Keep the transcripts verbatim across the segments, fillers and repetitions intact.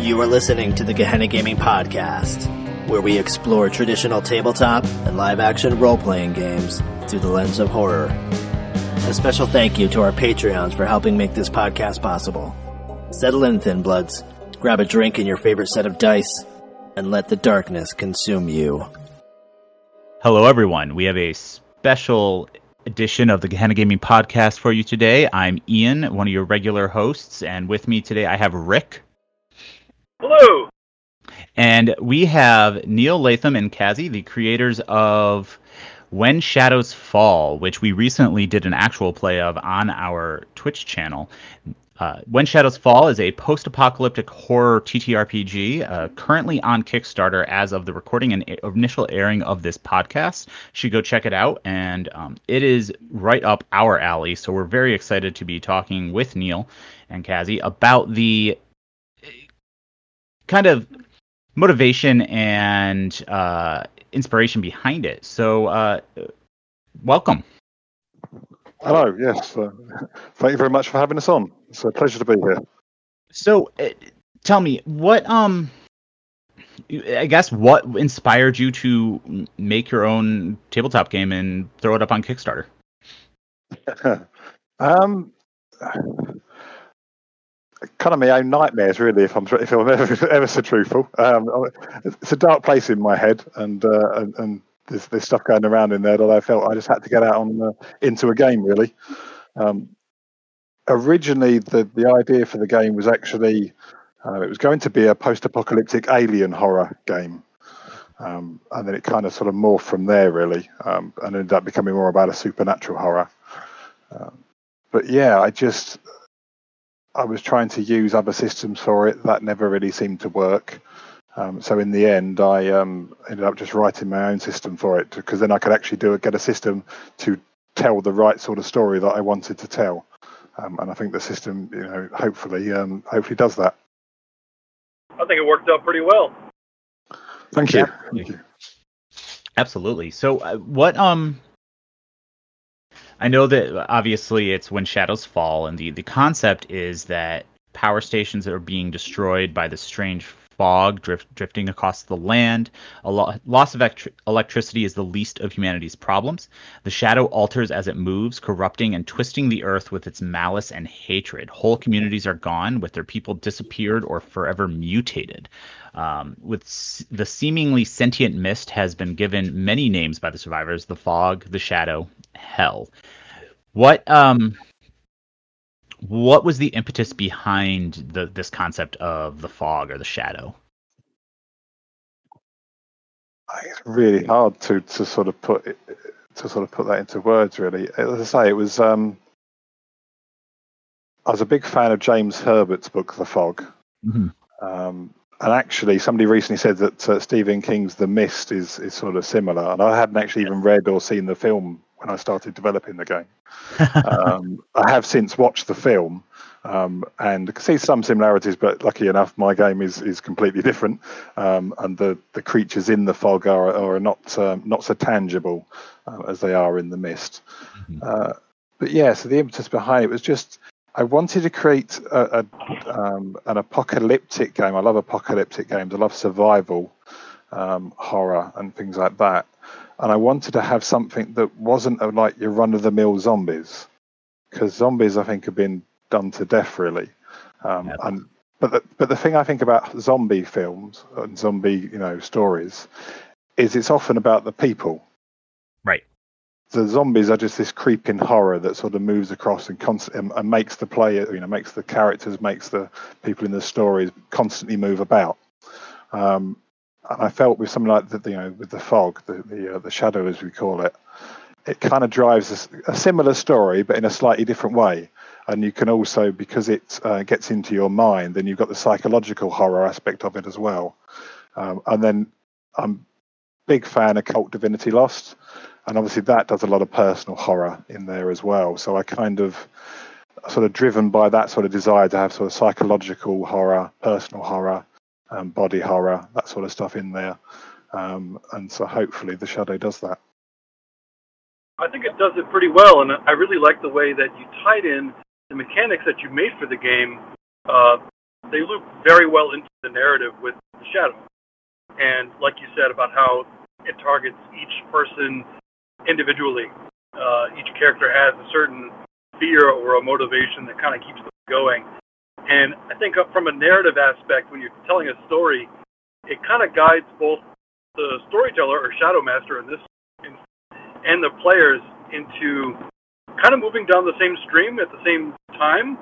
You are listening to the Gehenna Gaming Podcast, where we explore traditional tabletop and live-action role-playing games through the lens of horror. A special thank you to our Patreons for helping make this podcast possible. Settle in, Thin Bloods, grab a drink and your favorite set of dice, and let the darkness consume you. Hello, everyone. We have a special edition of the Gehenna Gaming Podcast for you today. I'm Ian, one of your regular hosts, and with me today I have Rick. Hello! And we have Neil Latham and Kazzy, the creators of When Shadows Fall, which we recently did an actual play of on our Twitch channel. Uh, When Shadows Fall is a post-apocalyptic horror T T R P G uh, currently on Kickstarter as of the recording and initial airing of this podcast. You should go check it out, and um, it is right up our alley, so we're very excited to be talking with Neil and Kazzy about the kind of motivation and uh, inspiration behind it. So, uh, welcome. Hello, yes. Uh, thank you very much for having us on. It's a pleasure to be here. So, uh, tell me, what, um, I guess, what inspired you to make your own tabletop game and throw it up on Kickstarter? um... Kind of my own nightmares, really. If I'm if I'm ever, ever so truthful, um, it's a dark place in my head, and uh, and, and there's, there's stuff going around in there that I felt I just had to get out on uh, into a game, really. Um, originally, the the idea for the game was actually uh, it was going to be a post-apocalyptic alien horror game, um, and then it kind of sort of morphed from there, really, um, and ended up becoming more about a supernatural horror. Um, but yeah, I just. I was trying to use other systems for it. That never really seemed to work. Um, so in the end, I um, ended up just writing my own system for it, because then I could actually do a, get a system to tell the right sort of story that I wanted to tell. Um, and I think the system, you know, hopefully, um, hopefully does that. I think it worked out pretty well. Thank you. Yeah. Thank you. Absolutely. So uh, what... um. I know that obviously it's When Shadows Fall, and the, the concept is that power stations are being destroyed by the strange fog drift, drifting across the land. A lo- loss of ect- electricity is the least of humanity's problems. The shadow alters as it moves, corrupting and twisting the earth with its malice and hatred. Whole communities are gone, with their people disappeared or forever mutated. Um, with s- the seemingly sentient mist has been given many names by the survivors: the fog, the shadow, hell. What um what was the impetus behind the this concept of the fog or the shadow? It's really hard to to sort of put it, to sort of put that into words, really. As I say, it was um I was a big fan of James Herbert's book, The Fog. Mm-hmm. Um And actually, somebody recently said that uh, Stephen King's The Mist is, is sort of similar. And I hadn't actually even read or seen the film when I started developing the game. um, I have since watched the film um, and can see some similarities, but lucky enough, my game is, is completely different. Um, and the, the creatures in The Fog are, are not uh, not so tangible uh, as they are in The Mist. Mm-hmm. Uh, but yeah, so the impetus behind it was just... I wanted to create a, a, um, an apocalyptic game. I love apocalyptic games. I love survival, um, horror, and things like that. And I wanted to have something that wasn't a, like your run-of-the-mill zombies, because zombies, I think, have been done to death, really. Um, yeah. And but the, but the thing I think about zombie films and zombie, you know, stories is it's often about the people. Right. The zombies are just this creeping horror that sort of moves across and const- and, and makes the player, you know, makes the characters, makes the people in the stories constantly move about. Um, and I felt with something like the, you know, with the fog, the the, uh, the shadow as we call it, it kind of drives a, a similar story but in a slightly different way. And you can also, because it uh, gets into your mind, then you've got the psychological horror aspect of it as well. Um, and then I'm a big fan of cult Divinity Lost. And obviously that does a lot of personal horror in there as well. So I kind of, sort of driven by that sort of desire to have sort of psychological horror, personal horror, um, body horror, that sort of stuff in there. Um, and so hopefully The Shadow does that. I think it does it pretty well, and I really like the way that you tied in the mechanics that you made for the game. Uh, they loop very well into the narrative with The Shadow. And like you said about how it targets each person individually. Uh, each character has a certain fear or a motivation that kind of keeps them going. And I think from a narrative aspect, when you're telling a story, it kind of guides both the storyteller or Shadow Master in this instance and the players into kind of moving down the same stream at the same time.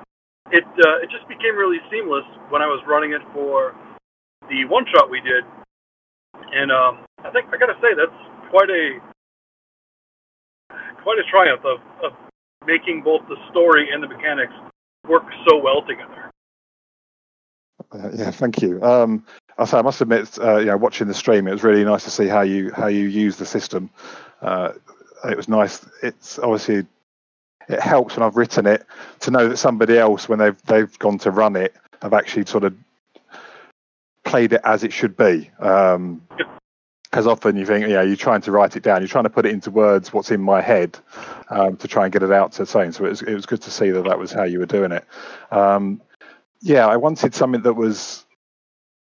It uh, it just became really seamless when I was running it for the one-shot we did. And um, I think, I got to say, that's quite a quite a triumph of, of making both the story and the mechanics work so well together. Uh, yeah, thank you. Um, I must admit, uh, you know, watching the stream, it was really nice to see how you how you use the system. Uh, it was nice. It's obviously, it helps when I've written it to know that somebody else, when they've they've gone to run it, have actually sort of played it as it should be. Um, because often you think, you know, you're trying to write it down, you're trying to put it into words, what's in my head, um, to try and get it out to saying. So it was it was good to see that that was how you were doing it. Um, yeah, I wanted something that was.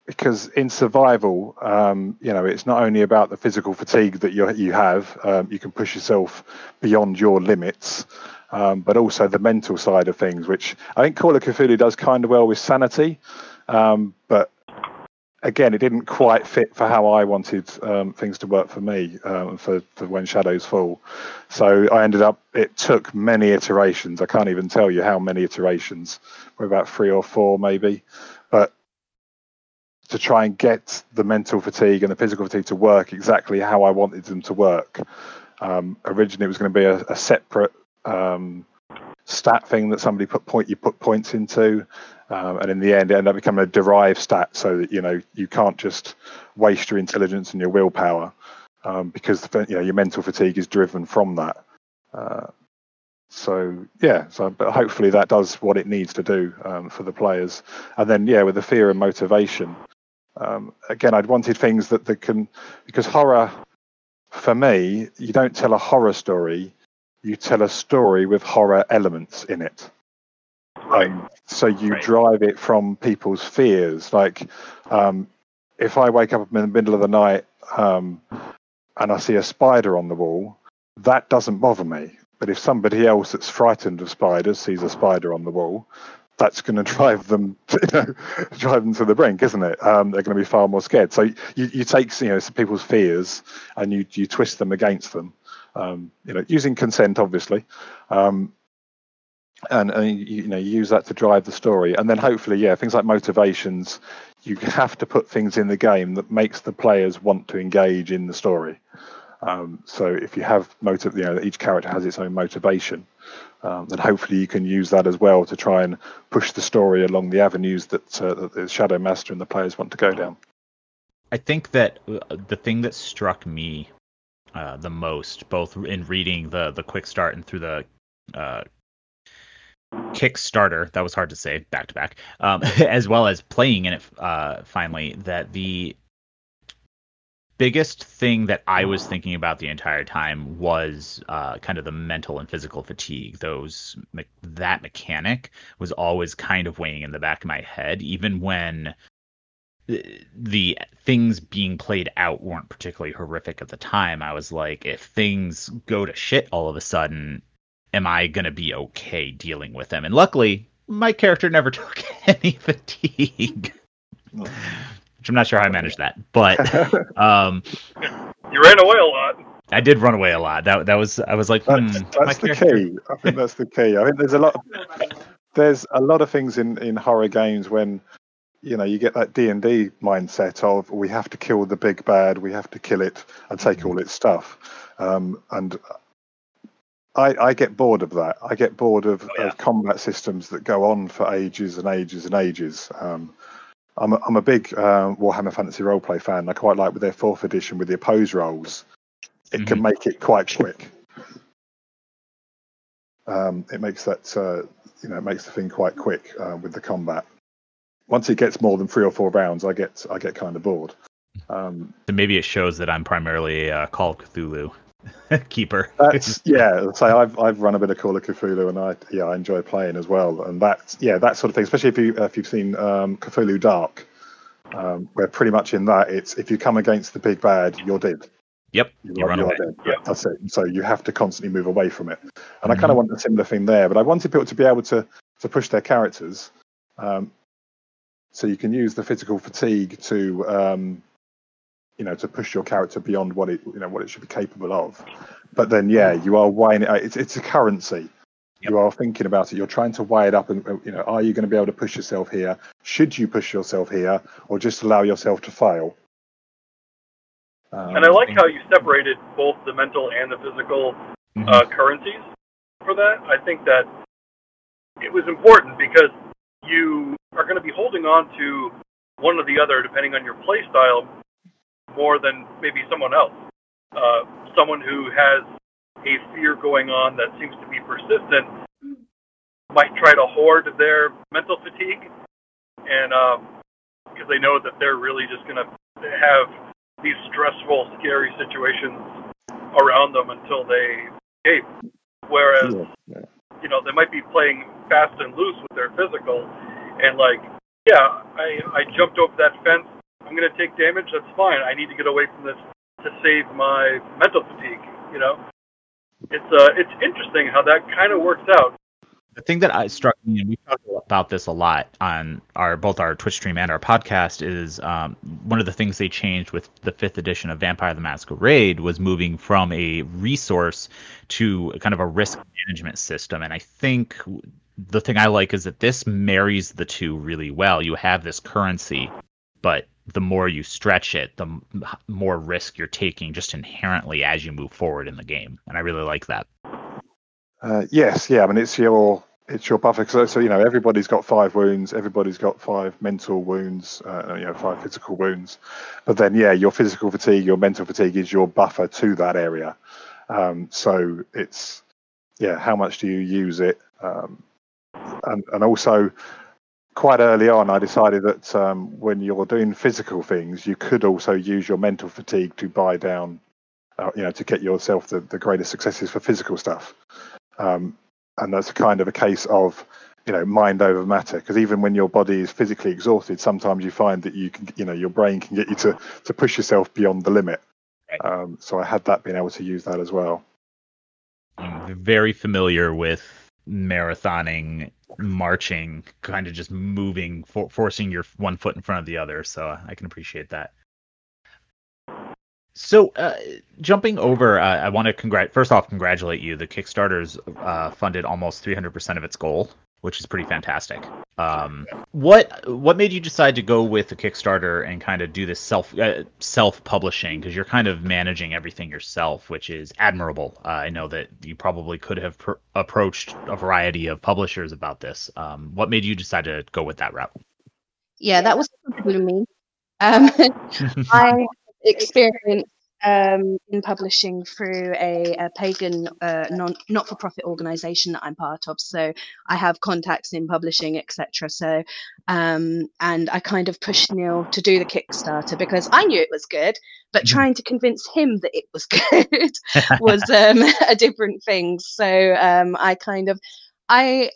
Because in survival, um, you know, it's not only about the physical fatigue that you you have, um, you can push yourself beyond your limits, um, but also the mental side of things, which I think Call of Cthulhu does kind of well with sanity. Um, but again, it didn't quite fit for how I wanted um, things to work for me, um, for, for When Shadows Fall. So I ended up, it took many iterations. I can't even tell you how many iterations, we're about three or four maybe, but to try and get the mental fatigue and the physical fatigue to work exactly how I wanted them to work. Um, originally, it was going to be a, a separate um, stat thing that somebody put point you put points into, um, and in the end, it ended up becoming a derived stat, so that you know you can't just waste your intelligence and your willpower um, because you know your mental fatigue is driven from that. Uh, So yeah, so but hopefully that does what it needs to do um, for the players, and then yeah, with the fear and motivation. Um, again, I'd wanted things that, that can, because horror, for me, you don't tell a horror story, you tell a story with horror elements in it. Right. Um, so you right. drive it from people's fears. Like um, if I wake up in the middle of the night um, and I see a spider on the wall, that doesn't bother me. But if somebody else that's frightened of spiders sees a spider on the wall, that's going to drive them, to, you know, drive them to the brink, isn't it? Um, they're going to be far more scared. So you, you take, you know, people's fears and you you twist them against them, um, you know, using consent, obviously, um, and, and you, you know, you use that to drive the story. And then hopefully, yeah, things like motivations. You have to put things in the game that makes the players want to engage in the story. Um, so if you have motive, you know, each character has its own motivation, um, then hopefully you can use that as well to try and push the story along the avenues that, uh, that the Shadow Master and the players want to go down. I think that the thing that struck me uh, the most, both in reading the, the quick start and through the uh, Kickstarter, that was hard to say back to back, um, as well as playing in it uh, finally, that the biggest thing that I was thinking about the entire time was uh, kind of the mental and physical fatigue. Those me- that mechanic was always kind of weighing in the back of my head, even when th- the things being played out weren't particularly horrific at the time. I was like, if things go to shit all of a sudden, am I going to be okay dealing with them? And luckily, my character never took any fatigue. Which I'm not sure how I managed that, but um, you ran away a lot. I did run away a lot. That that was I was like hmm, that's, that's the character. Key. I think that's the key. I think there's a lot. Of, there's a lot of things in, in horror games when you know you get that D and D mindset of we have to kill the big bad, we have to kill it and take all its stuff. Um, and I I get bored of that. I get bored of, oh, yeah. of combat systems that go on for ages and ages and ages. Um, I'm a, I'm a big uh, Warhammer Fantasy Roleplay fan. I quite like with their fourth edition with the opposed rolls. It mm-hmm. can make it quite quick. um, it makes that uh, you know it makes the thing quite quick uh, with the combat. Once it gets more than three or four rounds, I get I get kind of bored. Um, so maybe it shows that I'm primarily a Call of Cthulhu keeper. That's, yeah, so I've I've run a bit of Call of Cthulhu, and I yeah I enjoy playing as well. And that yeah that sort of thing, especially if you if you've seen um, Cthulhu Dark, um, where pretty much in that it's if you come against the big bad, you're dead. Yep, you, you run away. Yep. That's it. So you have to constantly move away from it. And mm-hmm. I kind of want a similar thing there, but I wanted people to be able to to push their characters. Um, so you can use the physical fatigue to um, you know to push your character beyond what it you know what it should be capable of. But then yeah, you are weighing it. It's it's a currency. Yep. You are thinking about it. You're trying to weigh it up, and you know, are you going to be able to push yourself here? Should you push yourself here, or just allow yourself to fail? Um, and I like how you separated both the mental and the physical mm-hmm. uh, currencies for that. I think that it was important because you are going to be holding on to one or the other, depending on your play style, more than maybe someone else. Uh, someone who has a fear going on that seems to be persistent might try to hoard their mental fatigue, and because um, they know that they're really just going to have these stressful, scary situations around them until they escape. Whereas, you know, they might be playing fast and loose with their physical, and like, yeah, I, I jumped over that fence. I'm going to take damage. That's fine. I need to get away from this to save my mental fatigue. You know, it's uh, it's interesting how that kind of works out. The thing that I struck me, and we talk about this a lot on our both our Twitch stream and our podcast, is um, one of the things they changed with the fifth edition of Vampire the Masquerade was moving from a resource to kind of a risk management system. And I think the thing I like is that this marries the two really well. You have this currency, but the more you stretch it, the more risk you're taking just inherently as you move forward in the game. And I really like that. Uh, yes, yeah. I mean, it's your it's your buffer. So, so you know, everybody's got five wounds. Everybody's got five mental wounds. Uh, you know, five physical wounds. But then, yeah, your physical fatigue, your mental fatigue is your buffer to that area. Um, so it's yeah, how much do you use it? Um, and and also, quite early on, I decided that um, when you're doing physical things, you could also use your mental fatigue to buy down. Uh, you know, to get yourself the, the greatest successes for physical stuff. Um, and that's kind of a case of, you know, mind over matter. Because even when your body is physically exhausted, sometimes you find that you can, you know, your brain can get you to, to push yourself beyond the limit. Um, so I had that being able to use that as well. I'm very familiar with marathoning, marching, kind of just moving, for, forcing your one foot in front of the other. So I can appreciate that. So, uh, jumping over, uh, I want to congrat. First off, congratulate you. The Kickstarter's uh, funded almost three hundred percent of its goal, which is pretty fantastic. Um, what what made you decide to go with the Kickstarter and kind of do this self uh, self publishing? Because you're kind of managing everything yourself, which is admirable. Uh, I know that you probably could have pr- approached a variety of publishers about this. Um, what made you decide to go with that route? Yeah, that was comfortable to me. Um, I. experience um, in publishing through a, a pagan uh, non, not-for-profit organisation that I'm part of. So I have contacts in publishing, et cetera. So, um, and I kind of pushed Neil to do the Kickstarter because I knew it was good, but trying to convince him that it was good was um, a different thing. So um, I kind of, I...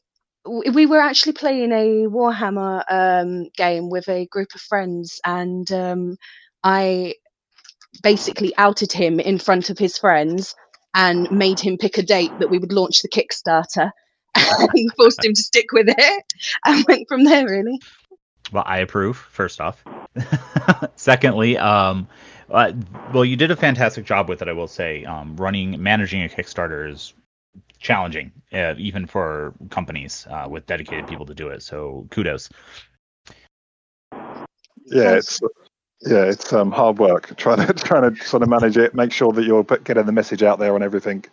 we were actually playing a Warhammer um, game with a group of friends, and um, I basically outed him in front of his friends and made him pick a date that we would launch the Kickstarter and forced him to stick with it and went from there, really. Well, I approve, first off. Secondly, um, uh, well, you did a fantastic job with it, I will say. Um, running, managing a Kickstarter is challenging, uh, even for companies uh, with dedicated people to do it. So kudos. Yeah, it's... Yeah, it's um, hard work trying to trying to sort of manage it, make sure that you're getting the message out there on everything,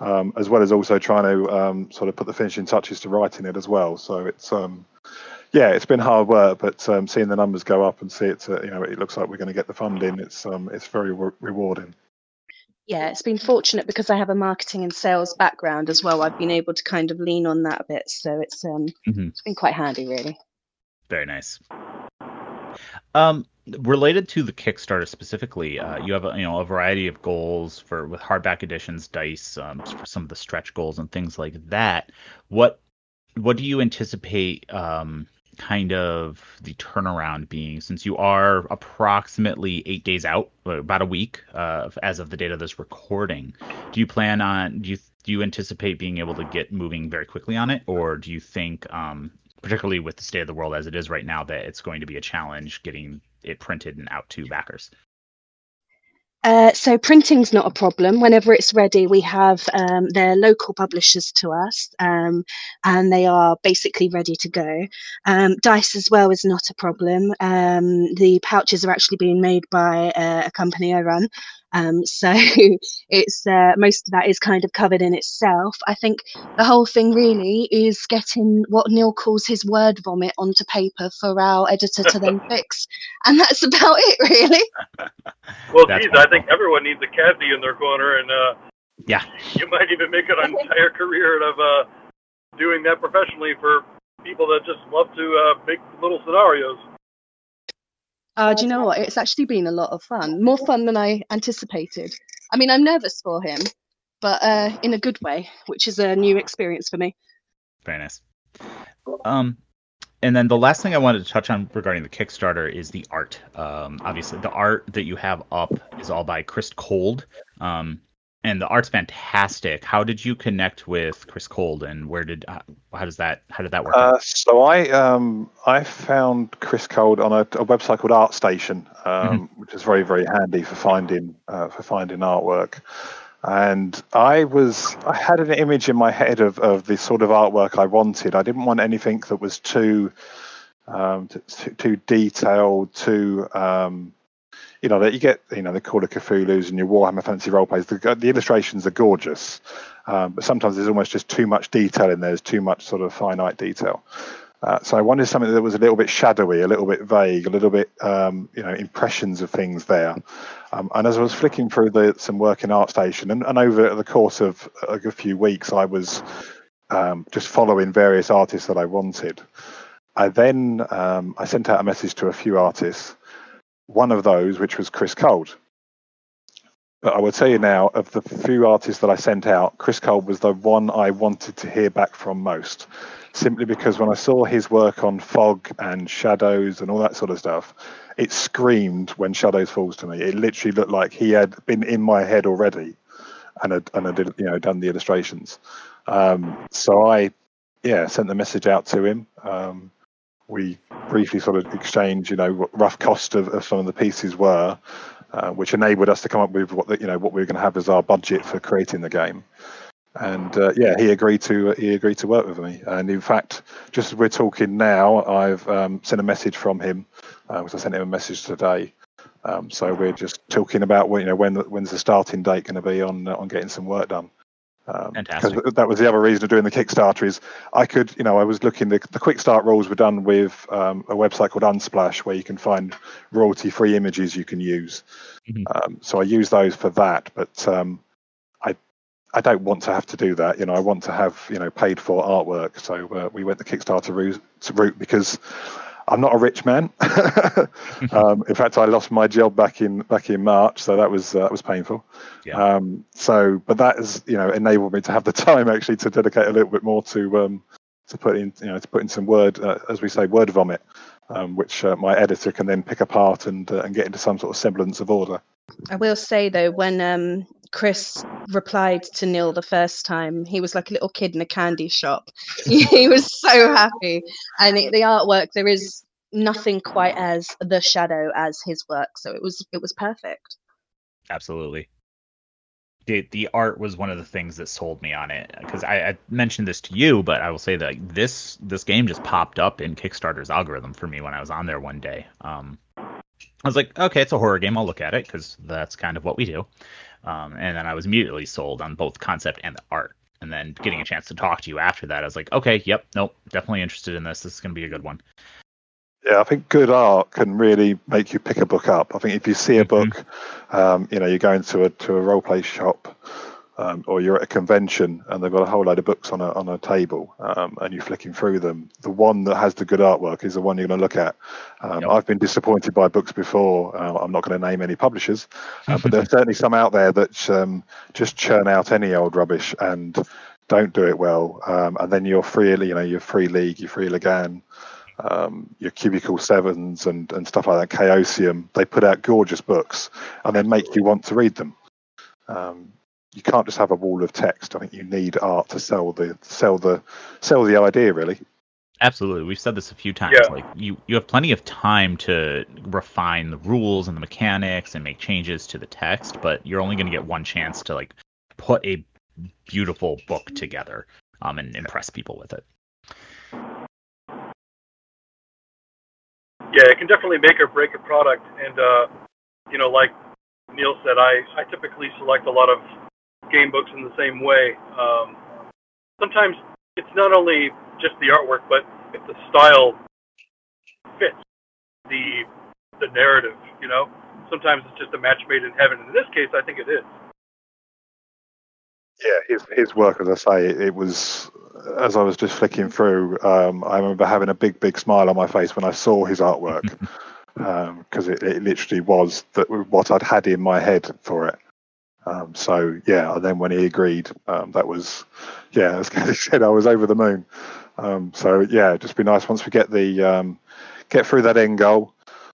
um, as well as also trying to um, sort of put the finishing touches to writing it as well. So it's um, yeah, it's been hard work, but um, seeing the numbers go up and see it, uh, you know, it looks like we're going to get the funding. It's um, it's very re- rewarding. Yeah, it's been fortunate because I have a marketing and sales background as well. I've been able to kind of lean on that a bit. So it's um, mm-hmm. it's been quite handy, really. Very nice. Um, related to the Kickstarter specifically, uh, you have a, you know, a variety of goals for with hardback editions, dice, um, for some of the stretch goals and things like that. What what do you anticipate um, kind of the turnaround being, since you are approximately eight days out, about a week uh, as of the date of this recording? Do you plan on do you do you anticipate being able to get moving very quickly on it, or do you think, um, particularly with the state of the world as it is right now, that it's going to be a challenge getting it printed and out to backers? Uh, so printing's not a problem. Whenever it's ready, we have um, their local publishers to us, um, and they are basically ready to go. Um, dice as well is not a problem. Um, the pouches are actually being made by uh, a company I run. Um, so it's uh, most of that is kind of covered in itself. I think the whole thing really is getting what Neil calls his word vomit onto paper for our editor to then fix, and that's about it, really. Well, geez, I think everyone needs a Kazzy in their corner, and uh, yeah, you might even make an entire career of uh, doing that professionally for people that just love to uh, make little scenarios. Uh, do you know what? It's actually been a lot of fun. More fun than I anticipated. I mean, I'm nervous for him, but uh, in a good way, which is a new experience for me. Very nice. Um, and then the last thing I wanted to touch on regarding the Kickstarter is the art. Um, obviously, the art that you have up is all by Chris Cold, um, and the art's fantastic. How did you connect with Chris Cold, and where did uh, how does that how did that work? Uh, so I um, I found Chris Cold on a, a website called ArtStation, um, mm-hmm. which is very very handy for finding uh, for finding artwork. And I was I had an image in my head of of the sort of artwork I wanted. I didn't want anything that was too um, too, too detailed, too. Um, You know, that you get, you know, the Call of Cthulhu's and your Warhammer Fantasy Roleplays. The, the illustrations are gorgeous, um, but sometimes there's almost just too much detail in there. There's too much sort of finite detail. Uh, so I wanted something that was a little bit shadowy, a little bit vague, a little bit, um, you know, impressions of things there. Um, and as I was flicking through the, some work in ArtStation, and, and over the course of a good few weeks, I was um, just following various artists that I wanted. I then um, I sent out a message to a few artists. One of those, which was Chris Cold. But I will tell you now, of the few artists that I sent out, Chris Cold was the one I wanted to hear back from most, simply because when I saw his work on fog and shadows and all that sort of stuff, it screamed When Shadows Fall to me. It literally looked like he had been in my head already and had, and had, you know, done the illustrations. Um, so I, yeah, sent the message out to him. Um, We briefly sort of exchanged, you know, what rough cost of, of some of the pieces were, uh, which enabled us to come up with what the, you know what we were going to have as our budget for creating the game. And uh, yeah, he agreed to he agreed to work with me. And in fact, just as we're talking now, I've um, sent a message from him, uh, which I sent him a message today. Um, so we're just talking about when, you know when when's the starting date going to be on on getting some work done. Um, because that was the other reason of doing the Kickstarter is I could, you know, I was looking, the, the quick start rules were done with um, a website called Unsplash where you can find royalty free images you can use. Mm-hmm. Um, so I use those for that, but um, I I don't want to have to do that. You know, I want to have, you know, paid for artwork. So uh, we went the Kickstarter route, route because I'm not a rich man. um, in fact, I lost my job back in back in March, so that was uh, that was painful. Yeah. Um, so, but that has, you know, enabled me to have the time actually to dedicate a little bit more to um, to put in, you know, to put in some word, uh, as we say, word vomit, um, which uh, my editor can then pick apart and uh, and get into some sort of semblance of order. I will say though, when um, Chris replied to Neil the first time, he was like a little kid in a candy shop. He was so happy, and it, the artwork, there is nothing quite as the shadow as his work, so it was it was perfect. Absolutely. The, the art was one of the things that sold me on it, because I, I mentioned this to you, but I will say that like, this this game just popped up in Kickstarter's algorithm for me when I was on there one day. Um, I was like, okay, it's a horror game. I'll look at it because that's kind of what we do. Um, and then I was immediately sold on both concept and the art. And then getting a chance to talk to you after that, I was like, okay, yep, nope, definitely interested in this. This is going to be a good one. Yeah, I think good art can really make you pick a book up. I think if you see a book, mm-hmm. um, you know, you're going to a to a role play shop, um, or you're at a convention and they've got a whole load of books on a on a table, um, and you're flicking through them. The one that has the good artwork is the one you're going to look at. Um, yep. I've been disappointed by books before. Uh, I'm not going to name any publishers, uh, but there's certainly some out there that um, just churn out any old rubbish and don't do it well. Um, and then you're free, you know, you're Free League, you're Free Lagan. Um, your Cubicle Sevens and, and stuff like that, Chaosium, they put out gorgeous books and they make you want to read them. Um, you can't just have a wall of text. I think you need art to sell the sell the sell the idea, really. Absolutely. We've said this a few times. Yeah. Like you, you have plenty of time to refine the rules and the mechanics and make changes to the text, but you're only going to get one chance to like put a beautiful book together um, and impress people with it. Yeah, it can definitely make or break a product, and uh, you know, like Neil said, I, I typically select a lot of game books in the same way. Um, sometimes it's not only just the artwork, but if the style fits the the narrative, you know, sometimes it's just a match made in heaven. In this case, I think it is. Yeah, his his work, as I say, it, it was. As I was just flicking through, um, I remember having a big, big smile on my face when I saw his artwork, because um, it, it literally was that what I'd had in my head for it. Um, so yeah, and then when he agreed, um, that was, yeah, as Kazzy said, I was over the moon. Um, so yeah, it'd just be nice once we get the um, get through that end goal.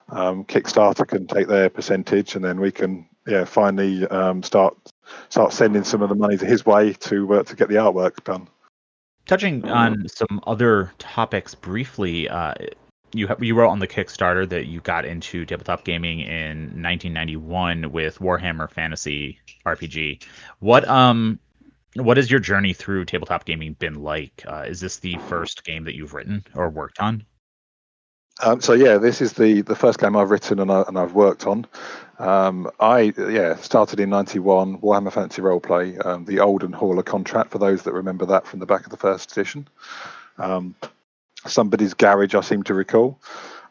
Um, Kickstarter can take their percentage, and then we can yeah finally um, start start sending some of the money his way to uh, to get the artwork done. Touching on some other topics briefly, uh, you ha- you wrote on the Kickstarter that you got into tabletop gaming in nineteen ninety-one with Warhammer Fantasy R P G. What um what has your journey through tabletop gaming been like? Uh, is this the first game that you've written or worked on? Um, so yeah, this is the, the first game I've written and, I, and I've worked on. Um, I yeah started in ninety-one, Warhammer Fantasy Roleplay, um, the Olden Hauler contract, for those that remember that from the back of the first edition. Um, somebody's garage, I seem to recall.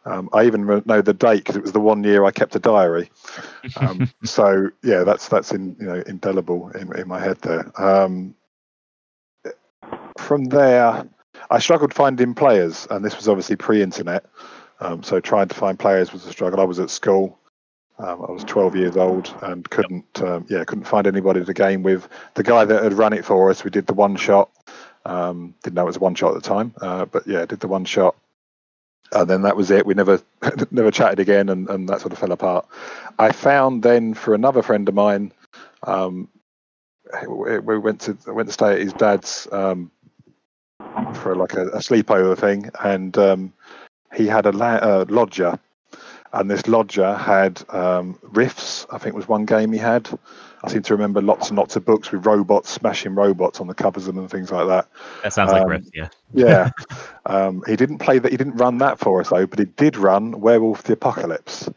Um, I even know the date because it was the one year I kept a diary. Um, so yeah, that's that's in you know indelible in, in my head there. Um, from there, I struggled finding players, and this was obviously pre-internet. Um, so trying to find players was a struggle. I was at school. Um, I was twelve years old and couldn't, um, yeah, couldn't find anybody to game with. The guy that had run it for us, we did the one shot. Um, didn't know it was one shot at the time, uh, but yeah, did the one shot, and then that was it. We never, never chatted again, and, and that sort of fell apart. I found then for another friend of mine, um, we went to went to stay at his dad's um, for like a, a sleepover thing, and um, he had a la- uh, lodger. And this lodger had um, Rifts, I think was one game he had. I seem to remember lots and lots of books with robots, smashing robots on the covers of them and things like that. That sounds um, like Rift, yeah. yeah. Um, he didn't play that. He didn't run that for us, though, but he did run Werewolf the Apocalypse.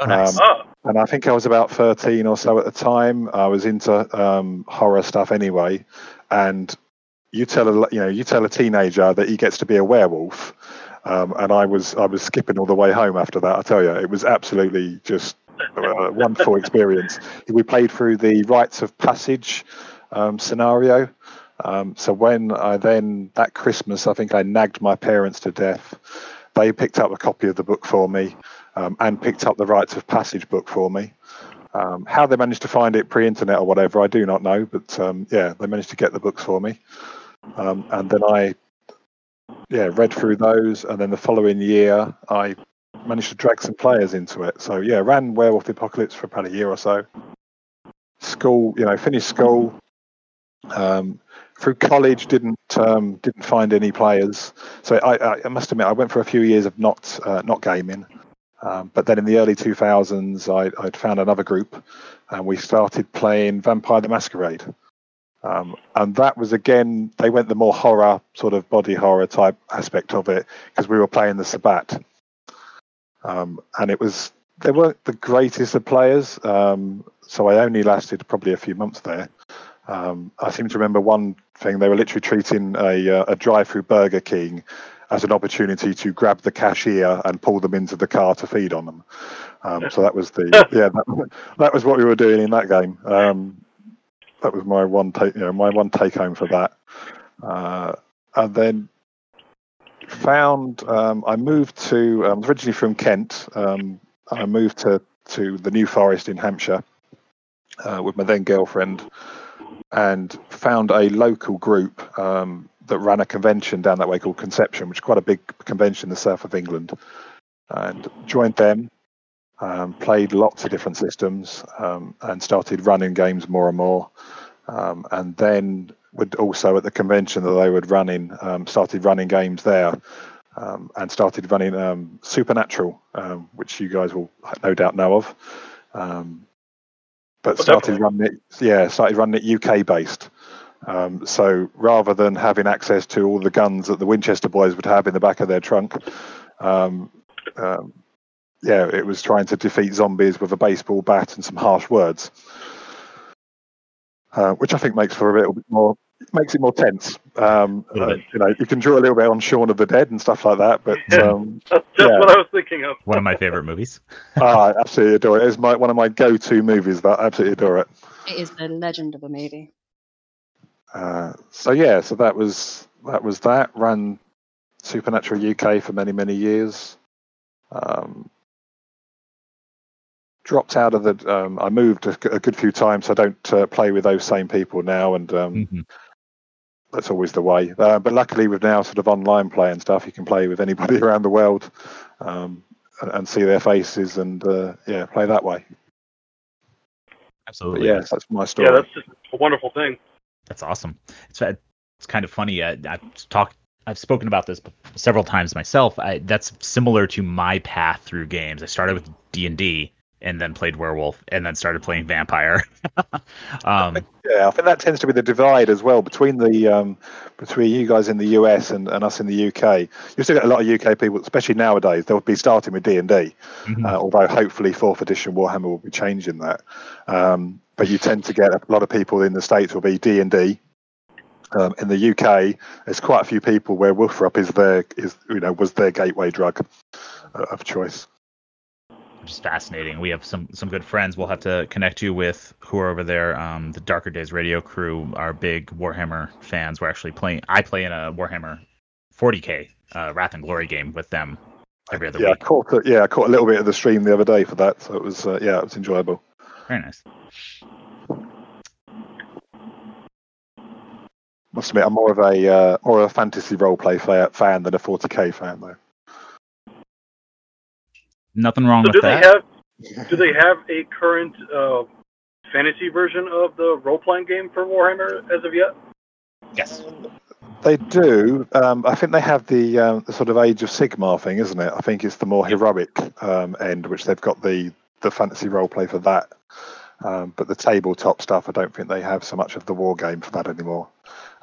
Oh, nice. Um, oh. And I think I was about thirteen or so at the time. I was into um, horror stuff anyway. And you tell a, you know, you tell a teenager that he gets to be a werewolf, Um, and I was I was skipping all the way home after that. I tell you, it was absolutely just a wonderful experience. We played through the Rites of Passage um, scenario. Um, so when I then that Christmas, I think I nagged my parents to death. They picked up a copy of the book for me, um, and picked up the Rites of Passage book for me. Um, how they managed to find it pre-internet or whatever, I do not know. But um, yeah, they managed to get the books for me, um, and then I. Yeah, read through those, and then the following year I managed to drag some players into it. So yeah, ran Werewolf the Apocalypse for about a year or so. School, you know, finished school. Um, through college, didn't um, didn't find any players. So I, I must admit, I went for a few years of not uh, not gaming. Um, but then in the early two thousands, I, I'd found another group, and we started playing Vampire the Masquerade. Um, and that was, again, they went the more horror, sort of body horror type aspect of it, because we were playing the Sabbat. Um, and it was, they weren't the greatest of players, um, so I only lasted probably a few months there. Um, I seem to remember one thing, they were literally treating a, uh, a drive-through Burger King as an opportunity to grab the cashier and pull them into the car to feed on them. Um, so that was the yeah that, that was what we were doing in that game. Um, that was my one take, you know, my one take home for that. Uh, and then found um, I moved to I was originally from Kent. Um, I moved to to the New Forest in Hampshire uh, with my then girlfriend, and found a local group um, that ran a convention down that way called Conception, which is quite a big convention in the south of England, and joined them, um, played lots of different systems, um, and started running games more and more, um, and then would also at the convention that they would run in, um, started running games there, um, and started running um, Supernatural, um, which you guys will no doubt know of. Um, But started running it, yeah, started running it U K based. Um, so rather than having access to all the guns that the Winchester boys would have in the back of their trunk, um, um, yeah, it was trying to defeat zombies with a baseball bat and some harsh words, uh, which I think makes for a little bit more, makes it more tense. Um, uh, you know, you can draw a little bit on Shaun of the Dead and stuff like that, but yeah, um, that's just yeah. what I was thinking of. One of my favorite movies. ah, I absolutely adore it. It's my one of my go-to movies. That I absolutely adore it. It is the legend of a movie. Uh, so yeah, so that was that was that. Ran Supernatural U K for many many years. Um, Dropped out of the. Um, I moved a, a good few times. I don't uh, play with those same people now, and um, mm-hmm. that's always the way. Uh, but luckily, with now sort of online play and stuff, you can play with anybody around the world, um, and, and see their faces, and uh, yeah, play that way. Absolutely. Yes, yeah, so that's my story. Yeah, that's just a wonderful thing. That's awesome. It's it's kind of funny. I, I've talked. I've spoken about this several times myself. I, that's similar to my path through games. I started with D and D. And then played werewolf, and then started playing vampire. um, yeah, I think that tends to be the divide as well between the um, between you guys in the U S and, and us in the U K. You've still got a lot of U K people, especially nowadays. They'll be starting with D and D, although hopefully fourth edition Warhammer will be changing that. Um, but you tend to get a lot of people in the States will be D and D. In the U K, there's quite a few people where Wolfrup is their is you know was their gateway drug uh, of choice. Which is fascinating. We have some some good friends we'll have to connect you with who are over there. Um, the Darker Days Radio crew are big Warhammer fans. We're actually playing. I play in a Warhammer forty K uh, Wrath and Glory game with them every other yeah, week. I caught, yeah, I caught a little bit of the stream the other day for that. So it was uh, yeah, it was enjoyable. Very nice. Must admit, I'm more of a uh, more of a fantasy roleplay fan than a forty K fan though. Nothing wrong so with do that. They have, do they have a current uh, fantasy version of the role-playing game for Warhammer as of yet? Yes. They do. Um, I think they have the, um, the sort of Age of Sigmar thing, isn't it? I think it's the more heroic um, end, which they've got the, the fantasy role-play for that. Um, but the tabletop stuff, I don't think they have so much of the war game for that anymore.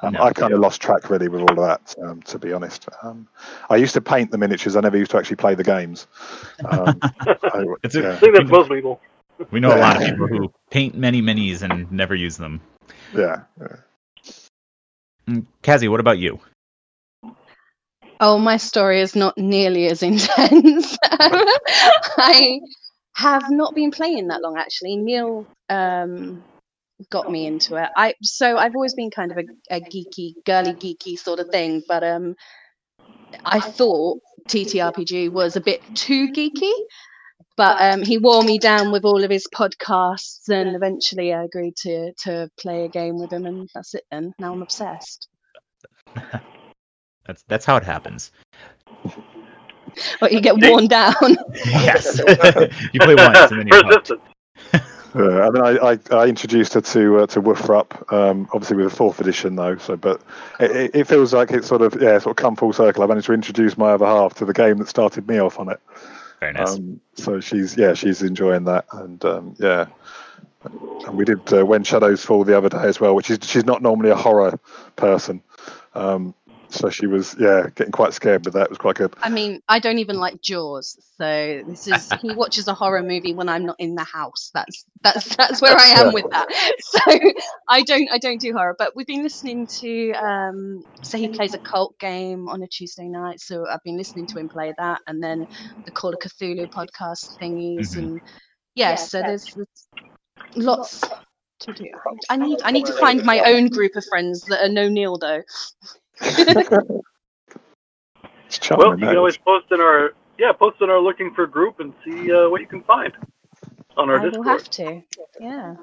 Um, no, I kind of lost track, really, with all of that, um, to be honest. Um, I used to paint the miniatures. I never used to actually play the games. Um, I, it's yeah. a thing that most people. We know yeah. a lot of people who paint many minis and never use them. Yeah. yeah. Kazzy, what about you? Oh, my story is not nearly as intense. I have not been playing that long, actually. Neil... Um, got me into it. I so I've always been kind of a, a geeky, girly geeky sort of thing, but um, I thought T T R P G was a bit too geeky, but um, he wore me down with all of his podcasts, and eventually I agreed to to play a game with him, and that's it then. Now I'm obsessed. that's that's how it happens. But you get worn down. Yes. You play once and then you're hooked. Yeah, I mean, I, I, I introduced her to uh, to Wolfrup, um, obviously with the fourth edition though. So, but it, it feels like it's sort of yeah, sort of come full circle. I managed to introduce my other half to the game that started me off on it. Very nice. Um, so she's yeah, she's enjoying that, and um, yeah, and we did uh, When Shadows Fall the other day as well, which is she's not normally a horror person, um, So she was, yeah, getting quite scared with that. It was quite good. I mean, I don't even like Jaws, so this is he watches a horror movie when I'm not in the house. That's that's that's where I am yeah. with that. So I don't I don't do horror, but we've been listening to. Um, so he plays a cult game on a Tuesday night, so I've been listening to him play that, and then the Call of Cthulhu podcast thingies, mm-hmm. and yeah, yeah so there's, there's lots to do. I need I need to find my own group of friends that are no Neil though. Well, you can always post in our yeah post in our looking for group and see uh, what you can find on our I Discord. We'll have to, yeah.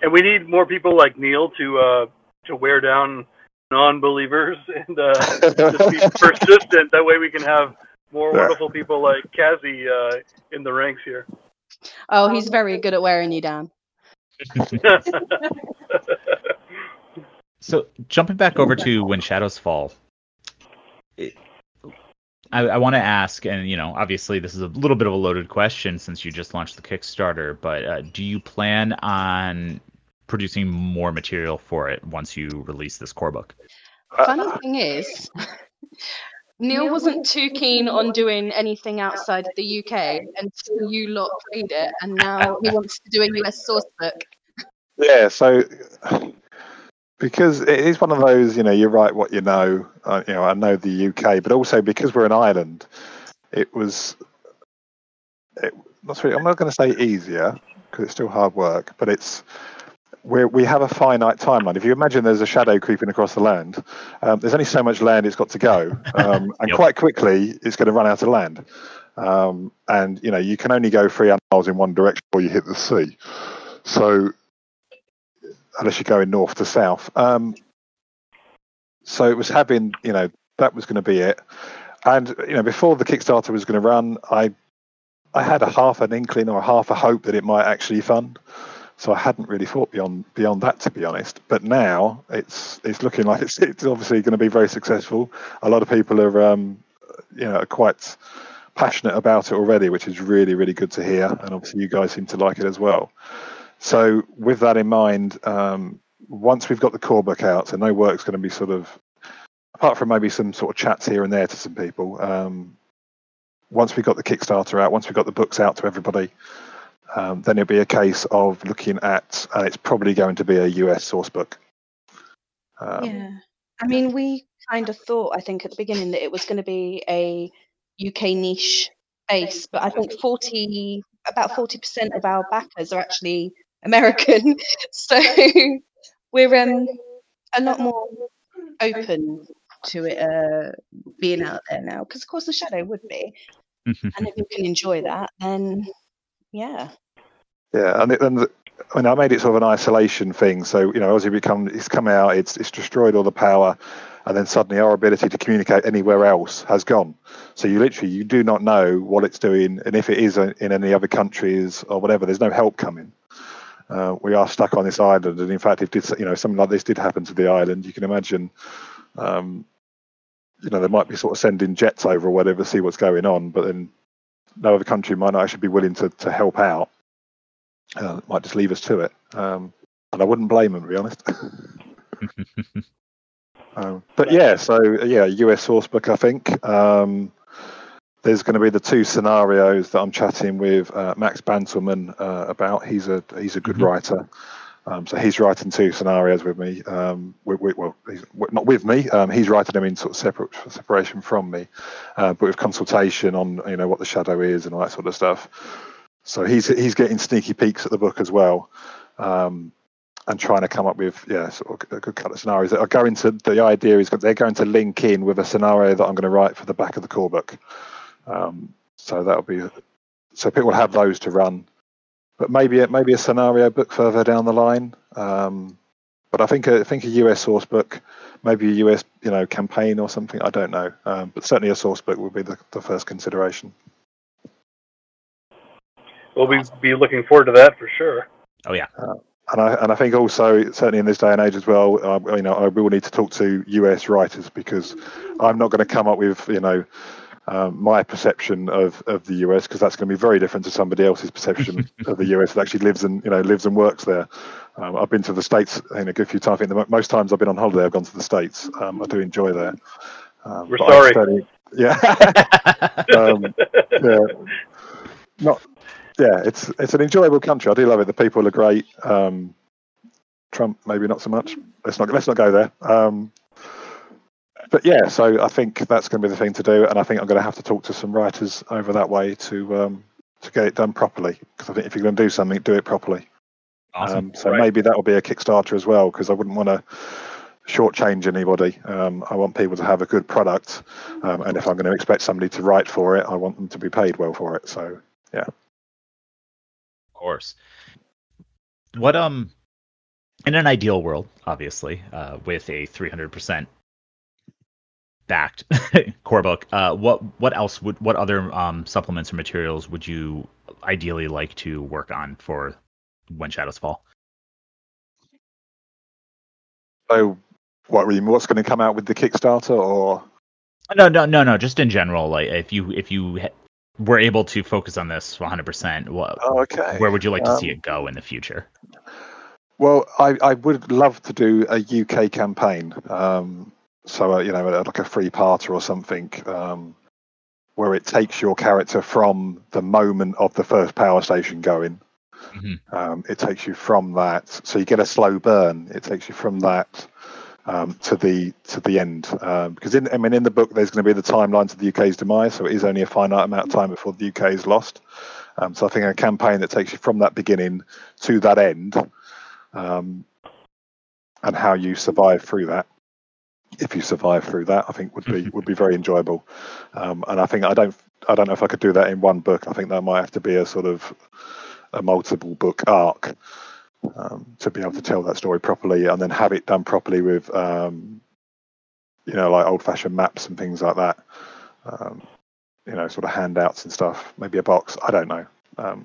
And we need more people like Neil to uh, to wear down non-believers and uh, just be persistent. That way, we can have more wonderful people like Kazzy uh, in the ranks here. Oh, he's very good at wearing you down. So jumping back over to When Shadows Fall, it, I, I want to ask, and you know, obviously this is a little bit of a loaded question since you just launched the Kickstarter, but uh, do you plan on producing more material for it once you release this core book? Funny thing is, Neil wasn't too keen on doing anything outside of the U K until you lot played it, and now he wants to do a U S source book. Yeah, so... Because it is one of those, you know, you write what you know. Uh, you know, I know the U K, but also because we're an island, it was. It, not really, I'm not going to say easier because it's still hard work, but it's we we have a finite timeline. If you imagine there's a shadow creeping across the land, um, there's only so much land it's got to go, um, and yep. quite quickly it's going to run out of land. Um, and you know, you can only go three hundred miles in one direction before you hit the sea. So. Unless you're going north to south. Um, so it was having, you know, that was going to be it. And, you know, before the Kickstarter was going to run, I I had a half an inkling or half a hope that it might actually fund. So I hadn't really thought beyond beyond that, to be honest. But now it's it's looking like it's, it's obviously going to be very successful. A lot of people are, um, you know, are quite passionate about it already, which is really, really good to hear. And obviously you guys seem to like it as well. So with that in mind, um, once we've got the core book out, so no work's going to be sort of, apart from maybe some sort of chats here and there to some people, um, once we've got the Kickstarter out, once we've got the books out to everybody, um, then it'll be a case of looking at, and it's probably going to be a U S source book. Um, yeah. I mean, we kind of thought, I think, at the beginning that it was going to be a U K niche base, but I think forty, about forty percent of our backers are actually American, so we're um, a lot more open to it uh, being out there now, because of course the shadow would be, and if you can enjoy that, then yeah. Yeah, and, it, and the, I mean, I made it sort of an isolation thing, so you know, as it become, it's come out, it's it's destroyed all the power, and then suddenly our ability to communicate anywhere else has gone. So you literally, you do not know what it's doing, and if it is in any other countries or whatever, there's no help coming. Uh, we are stuck on this island, and in fact, if did, you know, something like this did happen to the island, you can imagine, um, you know, they might be sort of sending jets over or whatever, see what's going on, but then no other country might not actually be willing to, to help out. Uh, it might just leave us to it. Um, and I wouldn't blame them, to be honest. Um, but yeah, so yeah, U S sourcebook. I think um, there's going to be the two scenarios that I'm chatting with uh, Max Bantelman uh, about. He's a he's a good mm-hmm. writer, um, so he's writing two scenarios with me. Um, we, we, well, he's, not with me. Um, he's writing them in sort of separate separation from me, uh, but with consultation on you know what the shadow is and all that sort of stuff. So he's he's getting sneaky peeks at the book as well. Um, And trying to come up with yeah, sort of a good couple of scenarios that are going to. The idea is that they're going to link in with a scenario that I'm going to write for the back of the core book. Um, so that'll be so people have those to run, but maybe maybe a scenario book further down the line. Um, but I think I think a U S source book, maybe a U S you know campaign or something. I don't know, um, but certainly a source book will be the, the first consideration. We'll be, be looking forward to that for sure. Oh yeah. Uh, And I and I think also certainly in this day and age as well, uh, you know, I will need to talk to U S writers because I'm not going to come up with you know um, my perception of, of the U S because that's going to be very different to somebody else's perception of the U S that actually lives and you know lives and works there. Um, I've been to the States in a good few times. I think the most times I've been on holiday, I've gone to the States. Um, I do enjoy there. Um, We're sorry. Fairly, yeah. um, yeah. Not. Yeah, it's it's an enjoyable country. I do love it. The people are great. Um, Trump, maybe not so much. Let's not let's not go there. Um, but yeah, so I think that's going to be the thing to do, and I think I'm going to have to talk to some writers over that way to um, to get it done properly. Because I think if you're going to do something, do it properly. Awesome. Um, so right. Maybe that will be a Kickstarter as well, because I wouldn't want to shortchange anybody. Um, I want people to have a good product, um, and if I'm going to expect somebody to write for it, I want them to be paid well for it. So yeah. Course. What um in an ideal world, obviously, uh with a three hundred percent backed core book, uh what what else would what other um supplements or materials would you ideally like to work on for When Shadows Fall? So what what's going to come out with the Kickstarter, or no no no no just in general, like if you if you we're able to focus on this one hundred percent. What, oh, okay. Where would you like to um, see it go in the future? Well, I, I would love to do a U K campaign. Um, so, uh, you know, like a three-parter or something, um, where it takes your character from the moment of the first power station going. Mm-hmm. Um, it takes you from that. So you get a slow burn. It takes you from that Um, to the to the end, um, because in I mean in the book there's going to be the timeline to the U K's demise, so it is only a finite amount of time before the U K is lost. Um, so I think a campaign that takes you from that beginning to that end, um, and how you survive through that, if you survive through that, I think would be would be very enjoyable. Um, and I think I don't I don't know if I could do that in one book. I think that might have to be a sort of a multiple book arc. Um, to be able to tell that story properly, and then have it done properly with, um, you know, like old-fashioned maps and things like that, um, you know, sort of handouts and stuff, maybe a box. I don't know. Um,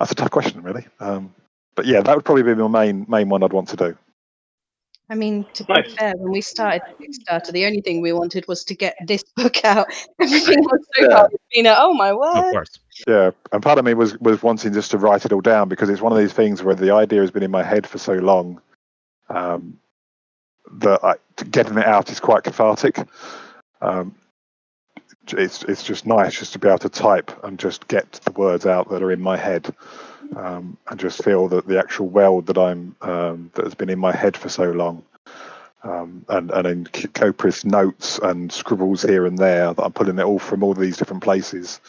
that's a tough question, really. Um, but yeah, that would probably be my main main one I'd want to do. I mean, to be nice. fair, when we started Kickstarter, the only thing we wanted was to get this book out. Everything was so hard. Yeah. You know, oh my word. Of course. Yeah, and part of me was, was wanting just to write it all down, because it's one of these things where the idea has been in my head for so long, um, that I, getting it out is quite cathartic. Um, it's it's just nice just to be able to type and just get the words out that are in my head. Um, and just feel that the actual world that I'm um, that has been in my head for so long, um, and and in copious notes and scribbles here and there, that I'm pulling it all from all these different places,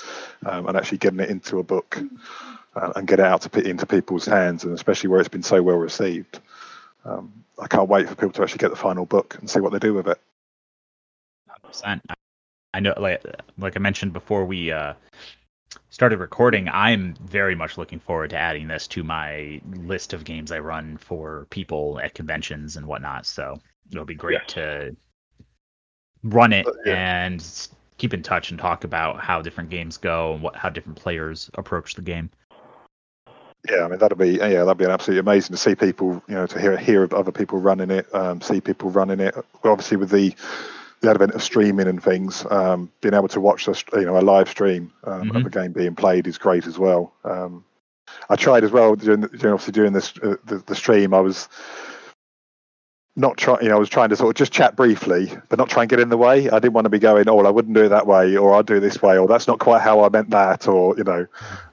um, and actually getting it into a book, uh, and get it out to into people's hands, and especially where it's been so well received. Um, I can't wait for people to actually get the final book and see what they do with it. one hundred percent. I know, like like I mentioned before, we. Uh... started recording, I'm very much looking forward to adding this to my list of games I run for people at conventions and whatnot. So it'll be great yeah. to run it yeah. and keep in touch and talk about how different games go and what how different players approach the game. Yeah, I mean that'll be yeah that'll be absolutely amazing to see people, you know, to hear hear of other people running it, um, see people running it. Obviously with the the advent of streaming and things, um, being able to watch a, you know, a live stream um, mm-hmm. of a game being played is great as well. Um, I tried as well during, the, during obviously during this uh, the, the stream. I was not trying, you know, I was trying to sort of just chat briefly, but not try and get in the way. I didn't want to be going, oh, well, I wouldn't do it that way, or I'll do this way, or that's not quite how I meant that, or you know.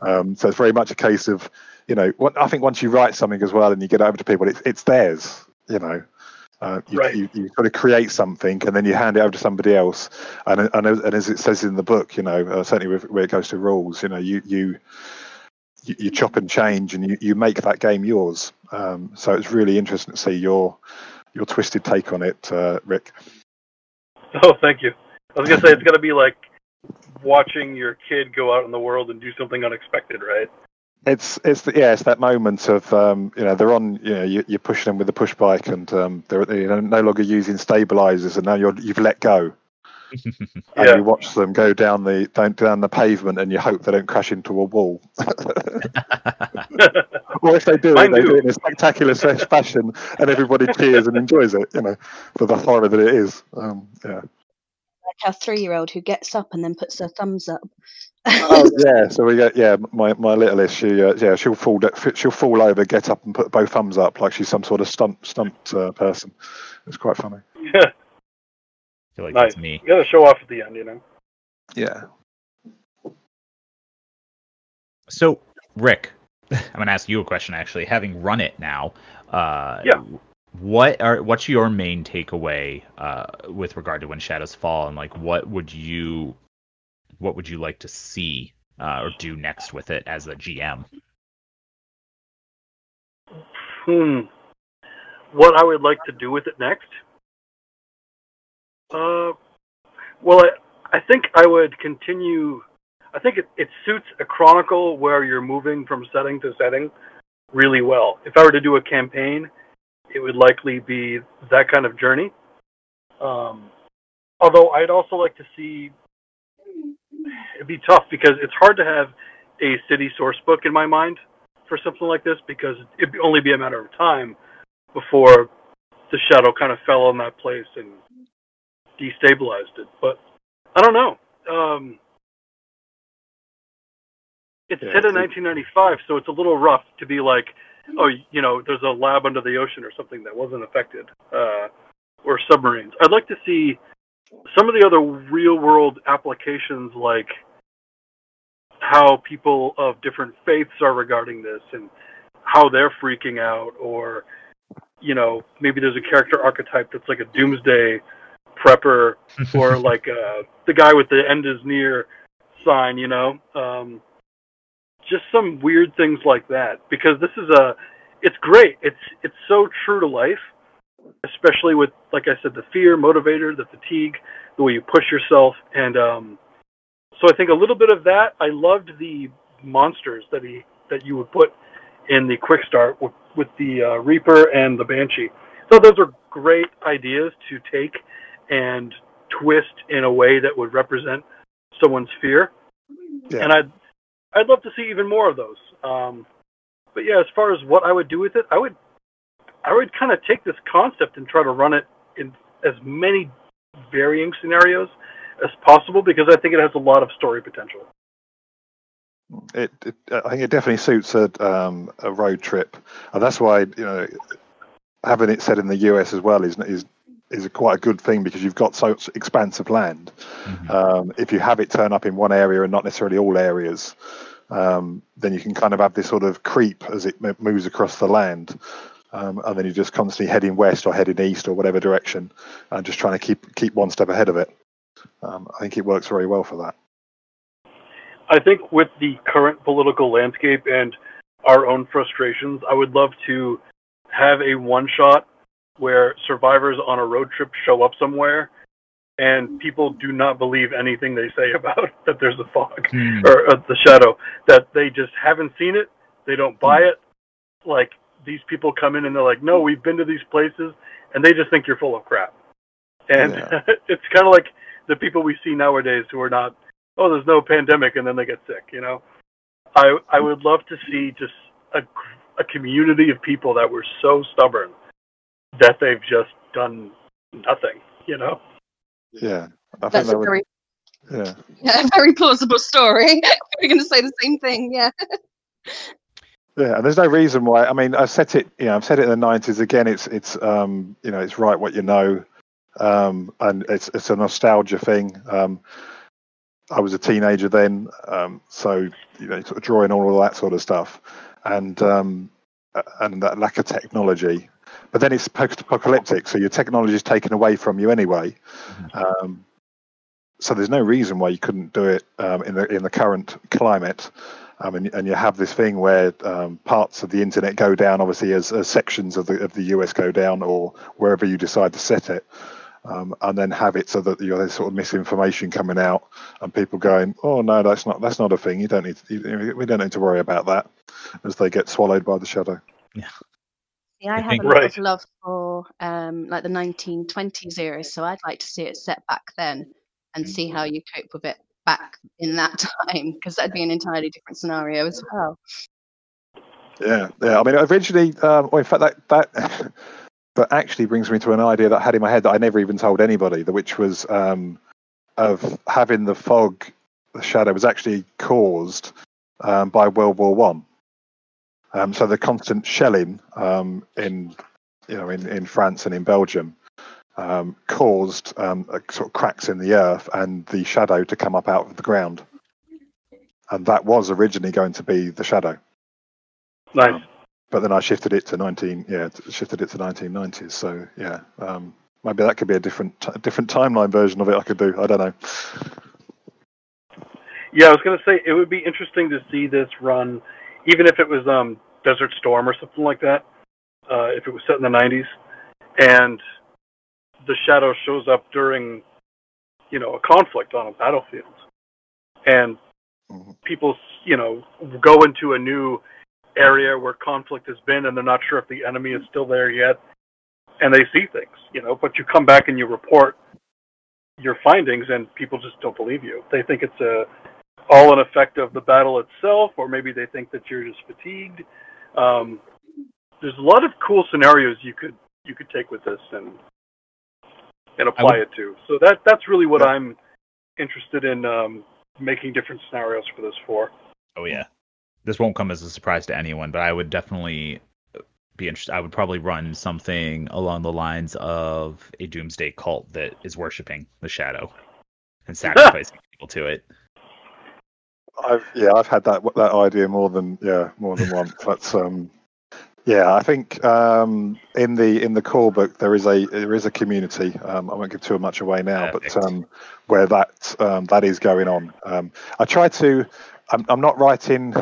Um, so it's very much a case of, you know, what, I think once you write something as well and you get over to people, it's it's theirs, you know. Uh, you, right. you, you sort of create something and then you hand it over to somebody else, and and, and as it says in the book, you know, uh, certainly with, where it goes to rules, you know, you you you chop and change and you, you make that game yours. Um, so it's really interesting to see your your twisted take on it, uh, Rick. Oh, thank you. I was gonna say it's gonna be like watching your kid go out in the world and do something unexpected, right? It's it's the, yeah it's that moment of um, you know they're on you know you, you're pushing them with the push bike and um, they're, they're no longer using stabilizers and now you're you've let go and yeah. you watch them go down the down the pavement and you hope they don't crash into a wall. Or if they do, Mine they do. do it in a spectacular fashion and everybody cheers and enjoys it, you know, for the horror that it is. Um, yeah. Like our three-year-old who gets up and then puts her thumbs up Oh yeah, so we got yeah. My my littlest, she uh, yeah, she'll fall she'll fall over, get up, and put both thumbs up like she's some sort of stumped stumped uh, person. It's quite funny. Yeah, I feel like nice. That's me. You gotta show off at the end, you know. Yeah. So Rick, I'm gonna ask you a question. Actually, having run it now, uh, yeah. What are what's your main takeaway uh, with regard to When Shadows Fall, and like what would you what would you like to see uh, or do next with it as a G M? Hmm. What I would like to do with it next? Uh, well, I, I think I would continue. I think it, it suits a chronicle where you're moving from setting to setting really well. If I were to do a campaign, it would likely be that kind of journey. Um, although I'd also like to see... It'd be tough because it's hard to have a city source book in my mind for something like this, because it'd only be a matter of time before the shadow kind of fell on that place and destabilized it. But I don't know. Um, it's yeah, set in nineteen ninety-five, so it's a little rough to be like, oh, you know, there's a lab under the ocean or something that wasn't affected, uh, or submarines. I'd like to see some of the other real-world applications, like how people of different faiths are regarding this and how they're freaking out, or, you know, maybe there's a character archetype that's like a doomsday prepper or like uh, the guy with the end is near sign, you know? Um, just some weird things like that, because this is a, it's great. It's, it's so true to life, especially with, like I said, the fear motivator, the fatigue, the way you push yourself. And um, so I think a little bit of that. I loved the monsters that he, that you would put in the quick start with, with the uh, Reaper and the Banshee. So those are great ideas to take and twist in a way that would represent someone's fear. Yeah. And I'd, I'd love to see even more of those. Um, but yeah, as far as what I would do with it, I would, I would kind of take this concept and try to run it in as many varying scenarios as possible, because I think it has a lot of story potential. It, it I think it definitely suits a, um, a road trip, and that's why, you know, having it set in the U S as well is is is quite a good thing, because you've got so expansive land. Mm-hmm. Um, if you have it turn up in one area and not necessarily all areas, um, then you can kind of have this sort of creep as it moves across the land. Um, and then you're just constantly heading west or heading east or whatever direction, and just trying to keep keep one step ahead of it. Um, I think it works very well for that. I think with the current political landscape and our own frustrations, I would love to have a one-shot where survivors on a road trip show up somewhere and people do not believe anything they say about that there's a fog mm. or, or the shadow, that they just haven't seen it, they don't buy mm. it, like... These people come in and they're like, no, we've been to these places, and they just think you're full of crap. And yeah. It's kind of like the people we see nowadays who are not, oh, there's no pandemic, and then they get sick, you know? I I would love to see just a, a community of people that were so stubborn that they've just done nothing, you know? Yeah. I That's think that a would, very, yeah. Yeah, very plausible story. We're going to say the same thing, yeah. Yeah, and there's no reason why. I mean, I've said it. You know, I've said it in the nineties. Again, it's it's um, you know, it's right what you know, um, and it's it's a nostalgia thing. Um, I was a teenager then, um, so you know, sort of drawing all of that sort of stuff, and um, and that lack of technology. But then it's post-apocalyptic, so your technology is taken away from you anyway. Um, so there's no reason why you couldn't do it um, in the in the current climate. Um, and, and you have this thing where um, parts of the internet go down, obviously, as, as sections of the of the U S go down, or wherever you decide to set it, um, and then have it so that you know, there's sort of misinformation coming out, and people going, "Oh no, that's not that's not a thing. You don't need to, you, we don't need to worry about that," as they get swallowed by the shadow. Yeah, yeah I, I have think, a lot right. of love for um, like the nineteen twenties era, so I'd like to see it set back then and mm-hmm. see how you cope with it back in that time, because that'd be an entirely different scenario as well. Yeah, yeah. I mean, originally, um, well, in fact, that that that actually brings me to an idea that I had in my head that I never even told anybody, which was um, of having the fog the shadow was actually caused um, by World War One. Um, so the constant shelling um, in, you know, in, in France and in Belgium um, caused um, a, sort of cracks in the earth and the shadow to come up out of the ground, and that was originally going to be the shadow. Nice. Um, but then I shifted it to nineteen, yeah, shifted it to nineteen nineties. So yeah, um, maybe that could be a different, t- different timeline version of it. I could do. I don't know. Yeah, I was going to say it would be interesting to see this run, even if it was um. Desert Storm or something like that, uh, if it was set in the nineties, and the shadow shows up during, you know, a conflict on a battlefield, and mm-hmm. people, you know, go into a new area where conflict has been, and they're not sure if the enemy is still there yet, and they see things, you know, but you come back and you report your findings, and people just don't believe you. They think it's a all an effect of the battle itself, or maybe they think that you're just fatigued. Um, there's a lot of cool scenarios you could you could take with this and and apply would, it to. So that that's really what yeah. I'm interested in um, making different scenarios for this for. Oh yeah, this won't come as a surprise to anyone, but I would definitely be interested. I would probably run something along the lines of a doomsday cult that is worshiping the shadow and sacrificing people to it. I've, yeah, I've had that that idea more than yeah, more than once. That's um, yeah, I think um, in the in the core book there is a there is a community. Um, I won't give too much away now, Perfect. but um, where that um, that is going on. Um, I try to. I'm, I'm not writing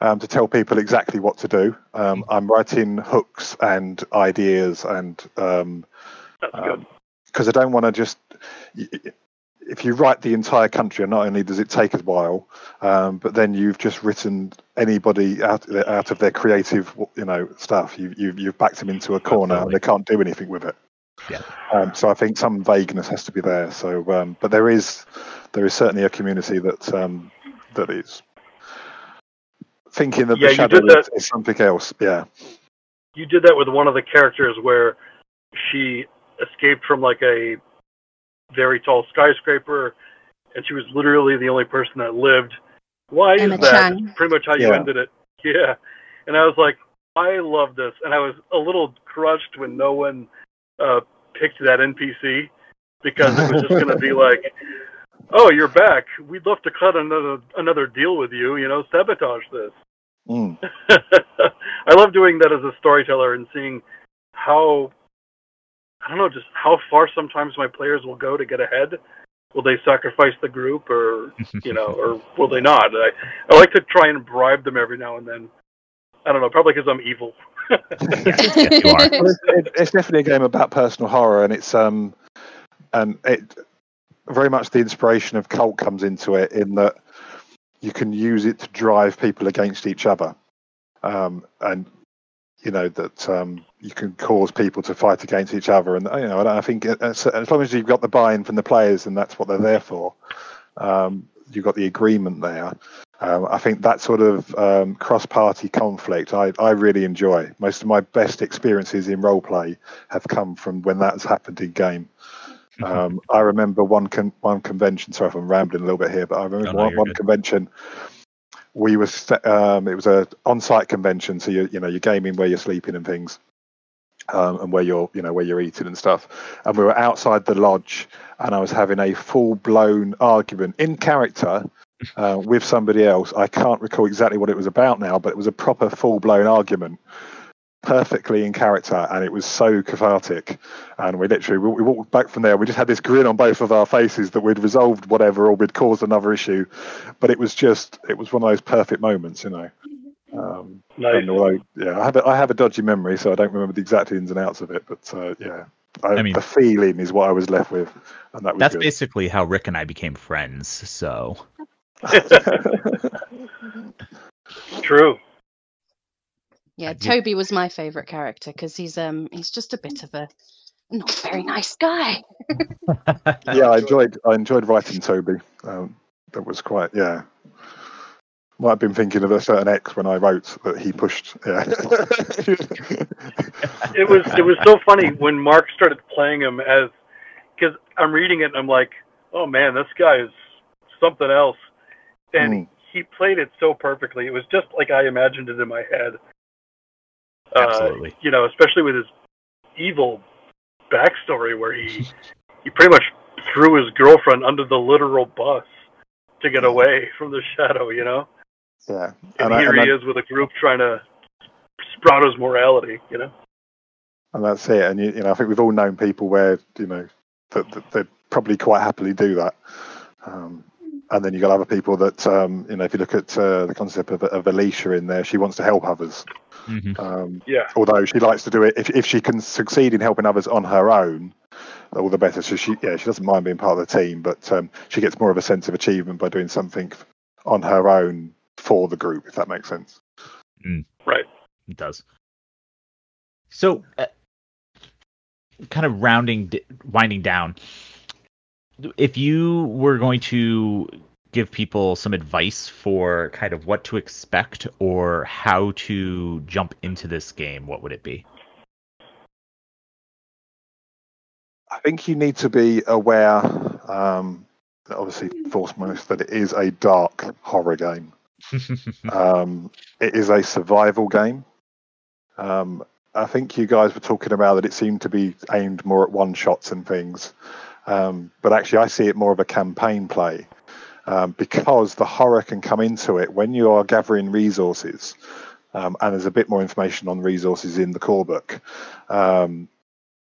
um, to tell people exactly what to do. Um, I'm writing hooks and ideas, and um, because um, I don't want to just. Y- If you write the entire country, not only does it take a while, um, but then you've just written anybody out, out of their creative, you know, stuff. You, you've you've backed them into a corner, Absolutely. and they can't do anything with it. Yeah. Um, so I think some vagueness has to be there. So, um, but there is there is certainly a community that um, that is thinking that yeah, the shadow that. is something else. Yeah. You did that with one of the characters where she escaped from like a very tall skyscraper, and she was literally the only person that lived. Why is that? Chan. Pretty much how you yeah. ended it. Yeah. And I was like, I love this. And I was a little crushed when no one uh, picked that N P C, because it was just going to be like, oh, you're back. We'd love to cut another another deal with you, you know, sabotage this. Mm. I love doing that as a storyteller and seeing how I don't know, just how far sometimes my players will go to get ahead. Will they sacrifice the group, or you know, or will they not? I, I like to try and bribe them every now and then. I don't know, probably because I'm evil. yeah, yeah, you are. It, it's definitely a game about personal horror, and it's um, and it very much the inspiration of cult comes into it in that you can use it to drive people against each other, um, and. You know that um, you can cause people to fight against each other, and you know, and I think as, as long as you've got the buy-in from the players, and that's what they're there for, um, you've got the agreement there. Um, I think that sort of um, cross-party conflict, I, I really enjoy. Most of my best experiences in role play have come from when that's happened in game. Um, I remember one con- one convention. Sorry if I'm rambling a little bit here, but I remember oh, no, one, one convention. We were um, it was a on-site convention, so you you know you're gaming where you're sleeping and things, um, and where you're you know where you're eating and stuff. And we were outside the lodge, and I was having a full-blown argument in character uh, with somebody else. I can't recall exactly what it was about now, but it was a proper full-blown argument, perfectly in character, and it was so cathartic. And we literally we, we walked back from there. We just had this grin on both of our faces that we'd resolved whatever, or we'd caused another issue. But it was just, it was one of those perfect moments, you know. Um, nice. And although, yeah, I have a, I have a dodgy memory, so I don't remember the exact ins and outs of it. But uh, yeah, I, I mean, the feeling is what I was left with, and that was that's good. Basically how Rick and I became friends. So true. Yeah, Toby was my favourite character because he's um he's just a bit of a not very nice guy. yeah, I enjoyed I enjoyed writing Toby. Um, that was quite yeah. Might have been thinking of a certain ex when I wrote that he pushed. Yeah. it was it was so funny when Mark started playing him as because I'm reading it and I'm like, oh man, this guy is something else. And mm. he played it so perfectly. It was just like I imagined it in my head. Absolutely. Uh, you know, especially with his evil backstory where he he pretty much threw his girlfriend under the literal bus to get away from the shadow, you know? Yeah. And, and here I, and he I, is with a group trying to sprout his morality, you know? And that's it. And, you, you know, I think we've all known people where, you know, that, that they probably quite happily do that. Um, and then you've got other people that, um, you know, if you look at uh, the concept of, of Alicia in there, she wants to help others. Mm-hmm. Um, yeah. Although she likes to do it, if if she can succeed in helping others on her own, all the better. So she, yeah, she doesn't mind being part of the team, but um, she gets more of a sense of achievement by doing something on her own for the group, if that makes sense. Mm. Right. It does. So, uh, kind of rounding, winding down, if you were going to give people some advice for kind of what to expect or how to jump into this game, what would it be? I think you need to be aware, um, obviously foremost, that it is a dark horror game. um, it is a survival game. Um, I think you guys were talking about that it seemed to be aimed more at one-shots and things. Um, but actually, I see it more of a campaign play um, because the horror can come into it when you are gathering resources. Um, and there's a bit more information on resources in the core book. Um,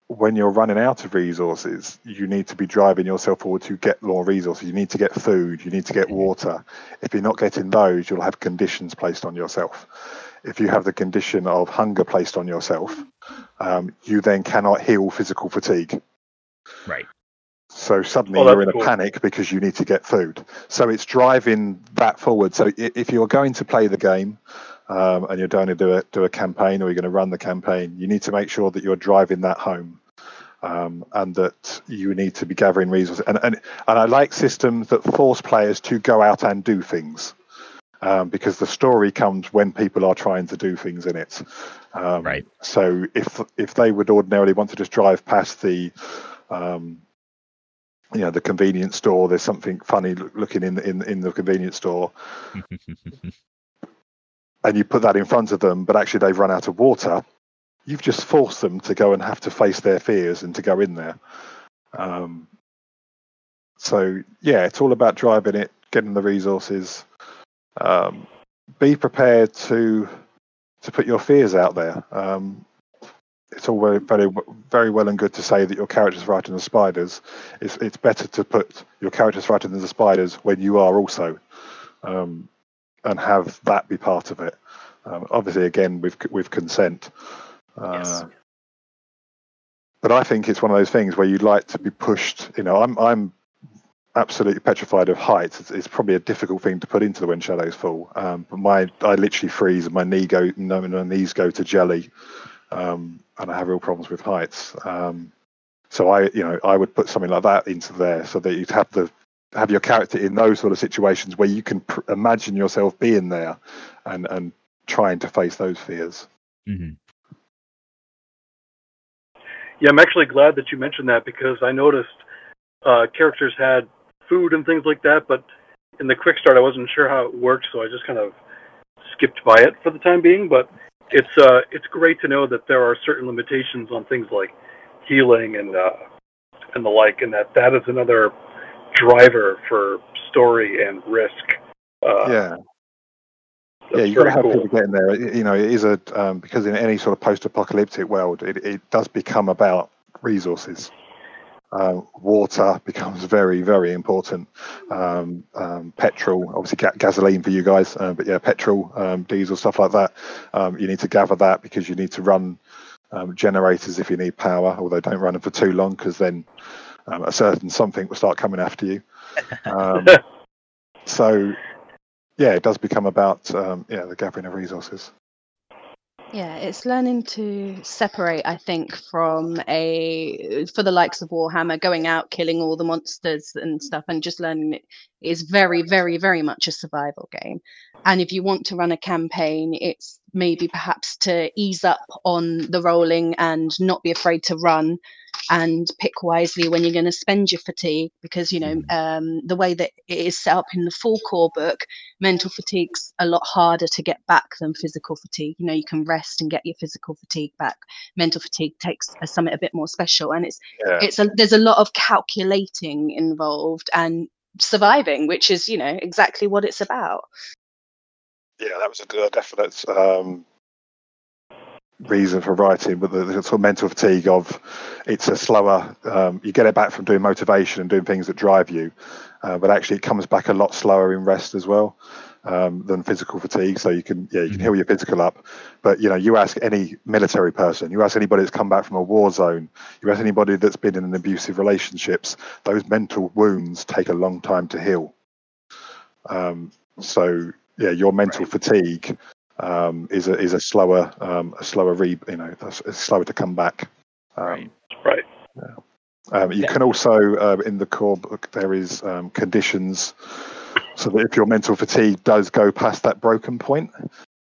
when you're running out of resources, you need to be driving yourself forward to get more resources. You need to get food, you need to get water. If you're not getting those, you'll have conditions placed on yourself. If you have the condition of hunger placed on yourself, um, you then cannot heal physical fatigue. Right. So suddenly oh, you're in a cool. panic because you need to get food. So it's driving that forward. So if you're going to play the game, Um, and you're going to do a, do a campaign or you're going to run the campaign, you need to make sure that you're driving that home um, and that you need to be gathering resources. And, and and I like systems that force players to go out and do things um, because the story comes when people are trying to do things in it. Um, right. So if if they would ordinarily want to just drive past the... Um, you know, the convenience store, there's something funny looking in, in, in the convenience store. And you put that in front of them, but actually they've run out of water, you've just forced them to go and have to face their fears and to go in there. Um, so, yeah, it's all about driving it, getting the resources. Um, be prepared to to put your fears out there. Um, it's all very, very, very well and good to say that your character's writing the spiders. It's, it's better to put your character's writing than the spiders when you are also. Um, and have that be part of it. Um, obviously, again, with with consent. Uh, yes. But I think it's one of those things where you'd like to be pushed. You know, I'm I'm absolutely petrified of heights. It's, it's probably a difficult thing to put into the When Shadows Fall. Um, but my I literally freeze and my knee go, no, my knees go to jelly, um, and I have real problems with heights. Um, so I, you know, I would put something like that into there so that you'd have the have your character in those sort of situations where you can pr- imagine yourself being there and, and trying to face those fears. Mm-hmm. Yeah, I'm actually glad that you mentioned that because I noticed uh, characters had food and things like that, but in the quick start, I wasn't sure how it worked, so I just kind of skipped by it for the time being. But it's uh, it's great to know that there are certain limitations on things like healing and uh, and the like, and that that is another driver for story and risk. Uh, yeah, yeah, you've got to have cool. people get in there. You know, it is a um, because in any sort of post-apocalyptic world, it, it does become about resources. Uh, water becomes very, very important. Um, um, petrol, obviously, ga- gasoline for you guys, uh, but yeah, petrol, um, diesel, stuff like that. Um, you need to gather that because you need to run um, generators if you need power. Although don't run them for too long because then. Um, a certain something will start coming after you. Um, so, yeah, it does become about um, yeah the gathering of resources. Yeah, it's learning to separate, I think, from a for the likes of Warhammer, going out, killing all the monsters and stuff, and just learning it is very, very, very much a survival game. And if you want to run a campaign, it's maybe perhaps to ease up on the rolling and not be afraid to run and pick wisely when you're going to spend your fatigue, because, you know, um, the way that it is set up in the full core book, mental fatigue's a lot harder to get back than physical fatigue. You know, you can rest and get your physical fatigue back. Mental fatigue takes a, something a bit more special, and it's yeah. it's a, there's a lot of calculating involved and surviving, which is, you know, exactly what it's about. Yeah, that was a good, definite um, reason for writing, but the, the sort of mental fatigue of it's a slower, um, you get it back from doing motivation and doing things that drive you, uh, but actually it comes back a lot slower in rest as well um, than physical fatigue. So you can, yeah, you can heal your physical up, but, you know, you ask any military person, you ask anybody that's come back from a war zone, you ask anybody that's been in an abusive relationships, those mental wounds take a long time to heal. Um, so... Yeah, your mental right. fatigue um, is a is a slower um, a slower re you know it's slower to come back. Um, right. Right. Yeah. Um, you yeah. can also uh, in the core book there is um, conditions, so that if your mental fatigue does go past that broken point,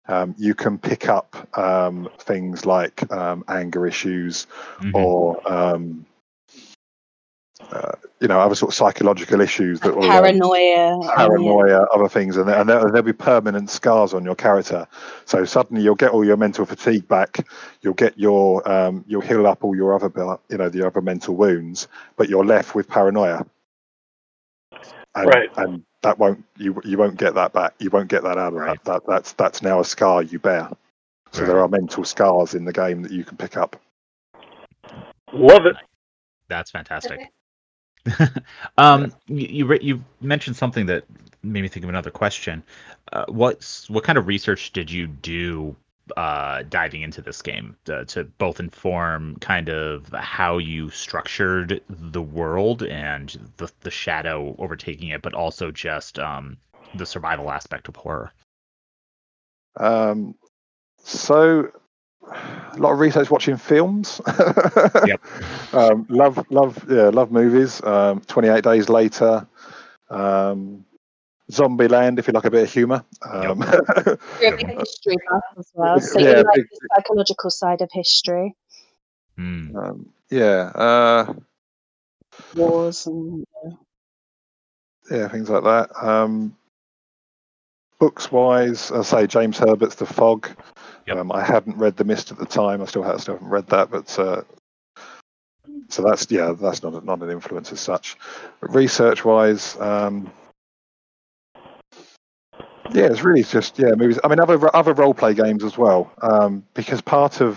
um, you can pick up um, things like um, anger issues mm-hmm. or. Um, Uh, you know, other sort of psychological issues that will, paranoia, uh, paranoia, other things, and, and there, there'll be permanent scars on your character. So suddenly you'll get all your mental fatigue back, you'll get your, um, you'll heal up all your other, you know, the other mental wounds, but you're left with paranoia, and, right? And that won't you you won't get that back. You won't get that out of right. that. that. That's that's now a scar you bear. So right. there are mental scars in the game that you can pick up. Love it. That's fantastic. um, you, you you mentioned something that made me think of another question. Uh, what's what kind of research did you do uh, diving into this game to, to both inform kind of how you structured the world and the the shadow overtaking it, but also just um, the survival aspect of horror? Um, so. A lot of research watching films. yep. um, love, love, yeah, love movies. Um, twenty-eight Days Later, um, Zombieland, if you like a bit of humour. Um, You're a big history buff as well, so yeah, you like big, the psychological side of history. Mm. Um, yeah. Uh, Wars and yeah, things like that. Um, Books-wise, I say James Herbert's The Fog. Yep. Um, I hadn't read The Mist at the time. I still, have, still haven't read that, but uh, so that's yeah, that's not a, not an influence as such. But research-wise, um, yeah, it's really just yeah movies. I mean, other other role-play games as well, um, because part of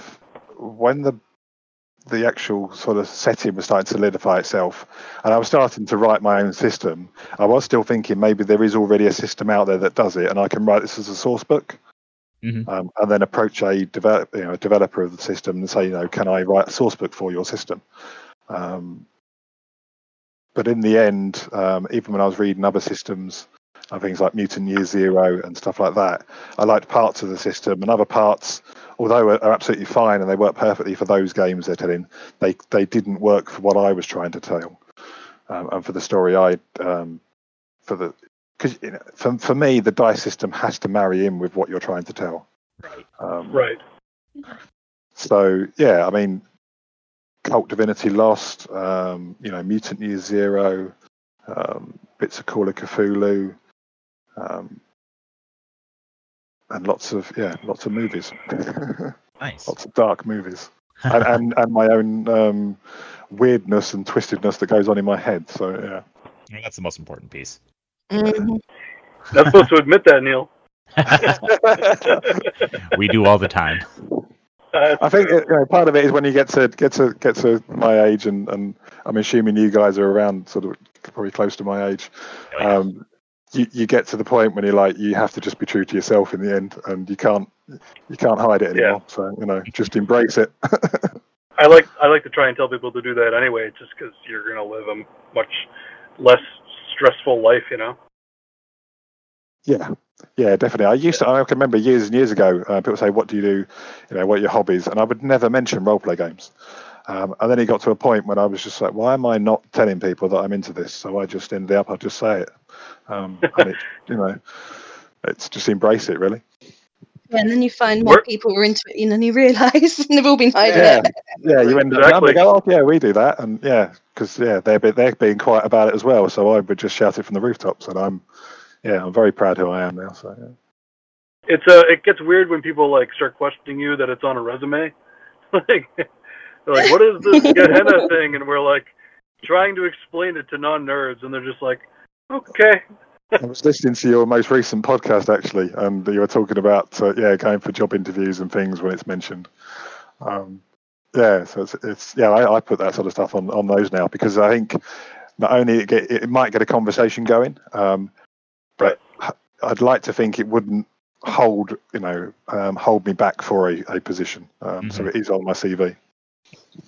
when the the actual sort of setting was starting to solidify itself, and I was starting to write my own system, I was still thinking maybe there is already a system out there that does it, and I can write this as a source book. Mm-hmm. Um, and then approach a, develop, you know, a developer of the system and say, you know, can I write a source book for your system? Um, but in the end, um, even when I was reading other systems, uh, things like Mutant Year Zero and stuff like that, I liked parts of the system, and other parts, although are absolutely fine and they work perfectly for those games they're telling, they, they didn't work for what I was trying to tell um, and for the story I, um, for the... Because you know, for for me, the dice system has to marry in with what you're trying to tell. Right. Um, right. So yeah, I mean, Cult Divinity Lost, um, you know, Mutant Year Zero, um, bits of Call of Cthulhu, um, and lots of yeah, lots of movies. Nice. Lots of dark movies, and, and and my own um, weirdness and twistedness that goes on in my head. So yeah, I mean, that's the most important piece. Mm-hmm. Not supposed to admit that, Neil. We do all the time. Uh, I think you know, part of it is when you get to get to get to my age, and, and I'm assuming you guys are around, sort of probably close to my age. Oh, yeah. um, you you get to the point when you're like, you have to just be true to yourself in the end, and you can't you can't hide it anymore. Yeah. So you know, just embrace it. I like I like to try and tell people to do that anyway, just because you're going to live a much less stressful life, you know. Yeah, yeah, definitely. I used to. I can remember years and years ago, uh, people say, "What do you do? You know, what are your hobbies?" And I would never mention role-play games. Um, and then it got to a point when I was just like, "Why am I not telling people that I'm into this?" So I just ended up, I just say it, um, and it, you know, it's just embrace it, really. Yeah, and then you find more We're... people who are into it, you know, and you realise and they've all been hiding yeah. it. Yeah, you end up exactly. go, oh, yeah, we do that. And yeah, because yeah, they're, they're being quiet about it as well. So I would just shout it from the rooftops. And I'm, yeah, I'm very proud who I am now. So, yeah. It's, uh, it gets weird when people like start questioning you that it's on a resume. Like, like, what is this Gehenna thing? And we're like trying to explain it to non-nerds. And they're just like, okay. I was listening to your most recent podcast, actually, and you were talking about, uh, yeah, going for job interviews and things when it's mentioned. Um, yeah, so it's, it's yeah, I, I put that sort of stuff on, on those now because I think not only it, get, it might get a conversation going, um, but I'd like to think it wouldn't hold, you know, um, hold me back for a, a position. Um, mm-hmm. So it is on my C V.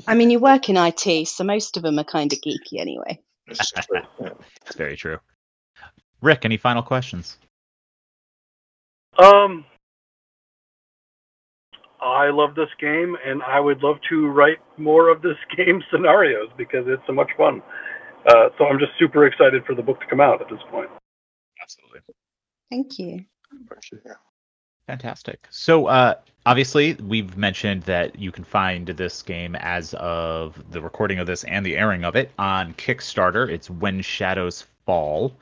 I mean, you work in I T, so most of them are kind of geeky anyway. It's true. Yeah. It's very true. Rick, any final questions? Um, I love this game, and I would love to write more of this game scenarios because it's so much fun. Uh, so I'm just super excited for the book to come out at this point. Absolutely. Thank you. Fantastic. So uh, obviously, we've mentioned that you can find this game as of the recording of this and the airing of it on Kickstarter. It's When Shadows Fall.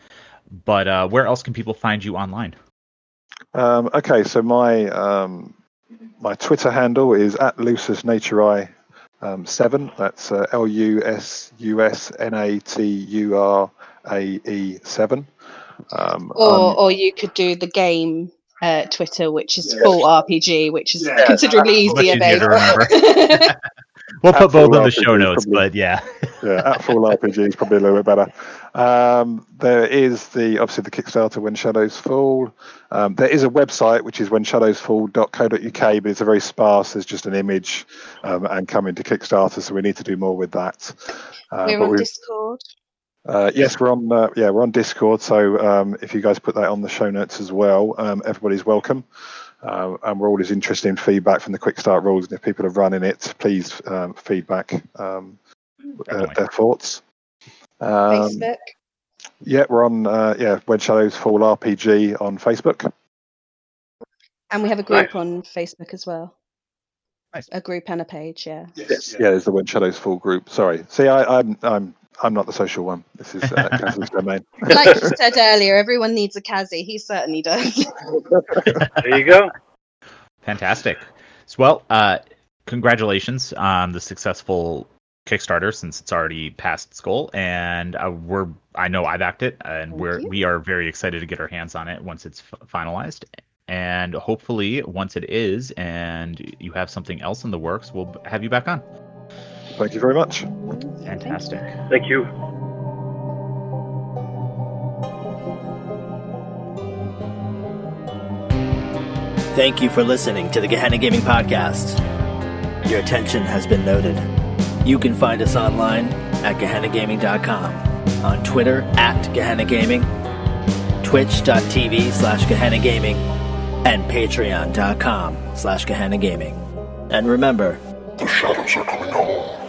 But uh, where else can people find you online? Um, okay, so my um, my Twitter handle is at LususNaturi um, seven. That's uh, L U S U S N A T U R A E seven. Um, or um, or you could do the game uh, Twitter, which is yeah. Full R P G, which is yeah, considerably uh, easier. easier to remember. We'll put both on the show notes, probably, but yeah. Yeah, at Full R P G is probably a little bit better. Um, there is the obviously the Kickstarter When Shadows Fall. Um, there is a website, which is when shadows fall dot co dot U K, but it's a very sparse. There's just an image um, and coming to Kickstarter, so we need to do more with that. Uh, we're on Discord. Uh, yes, we're on uh, yeah, we're on Discord, so um, if you guys put that on the show notes as well, um, everybody's welcome. Uh, and we're always interested in feedback from the Quick Start rules. And if people are running it, please um, feedback um, uh, their thoughts. Um, Facebook. Yeah, we're on uh, yeah When Shadows Fall R P G on Facebook. And we have a group nice. on Facebook as well. Nice. A group and a page, yeah. Yes, yeah, there's the When Shadows Fall group. Sorry, see, I, I'm I'm I'm not the social one. This is uh, Kazzy's domain. Like you said earlier, everyone needs a Kazzy. He certainly does. There you go. Fantastic. So, well, uh, congratulations on the successful Kickstarter, since it's already past its goal, and uh, we're I know I backed it, and Thank we're you. we are very excited to get our hands on it once it's f- finalized. And hopefully, once it is, and you have something else in the works, we'll have you back on. Thank you very much. Fantastic. Thank you. Thank you for listening to the Gehenna Gaming Podcast. Your attention has been noted. You can find us online at Gehenna Gaming dot com, on Twitter at GehennaGaming, twitch dot t v slash Gehenna Gaming, and patreon dot com slash Gehenna Gaming. And remember, the shadows are coming home.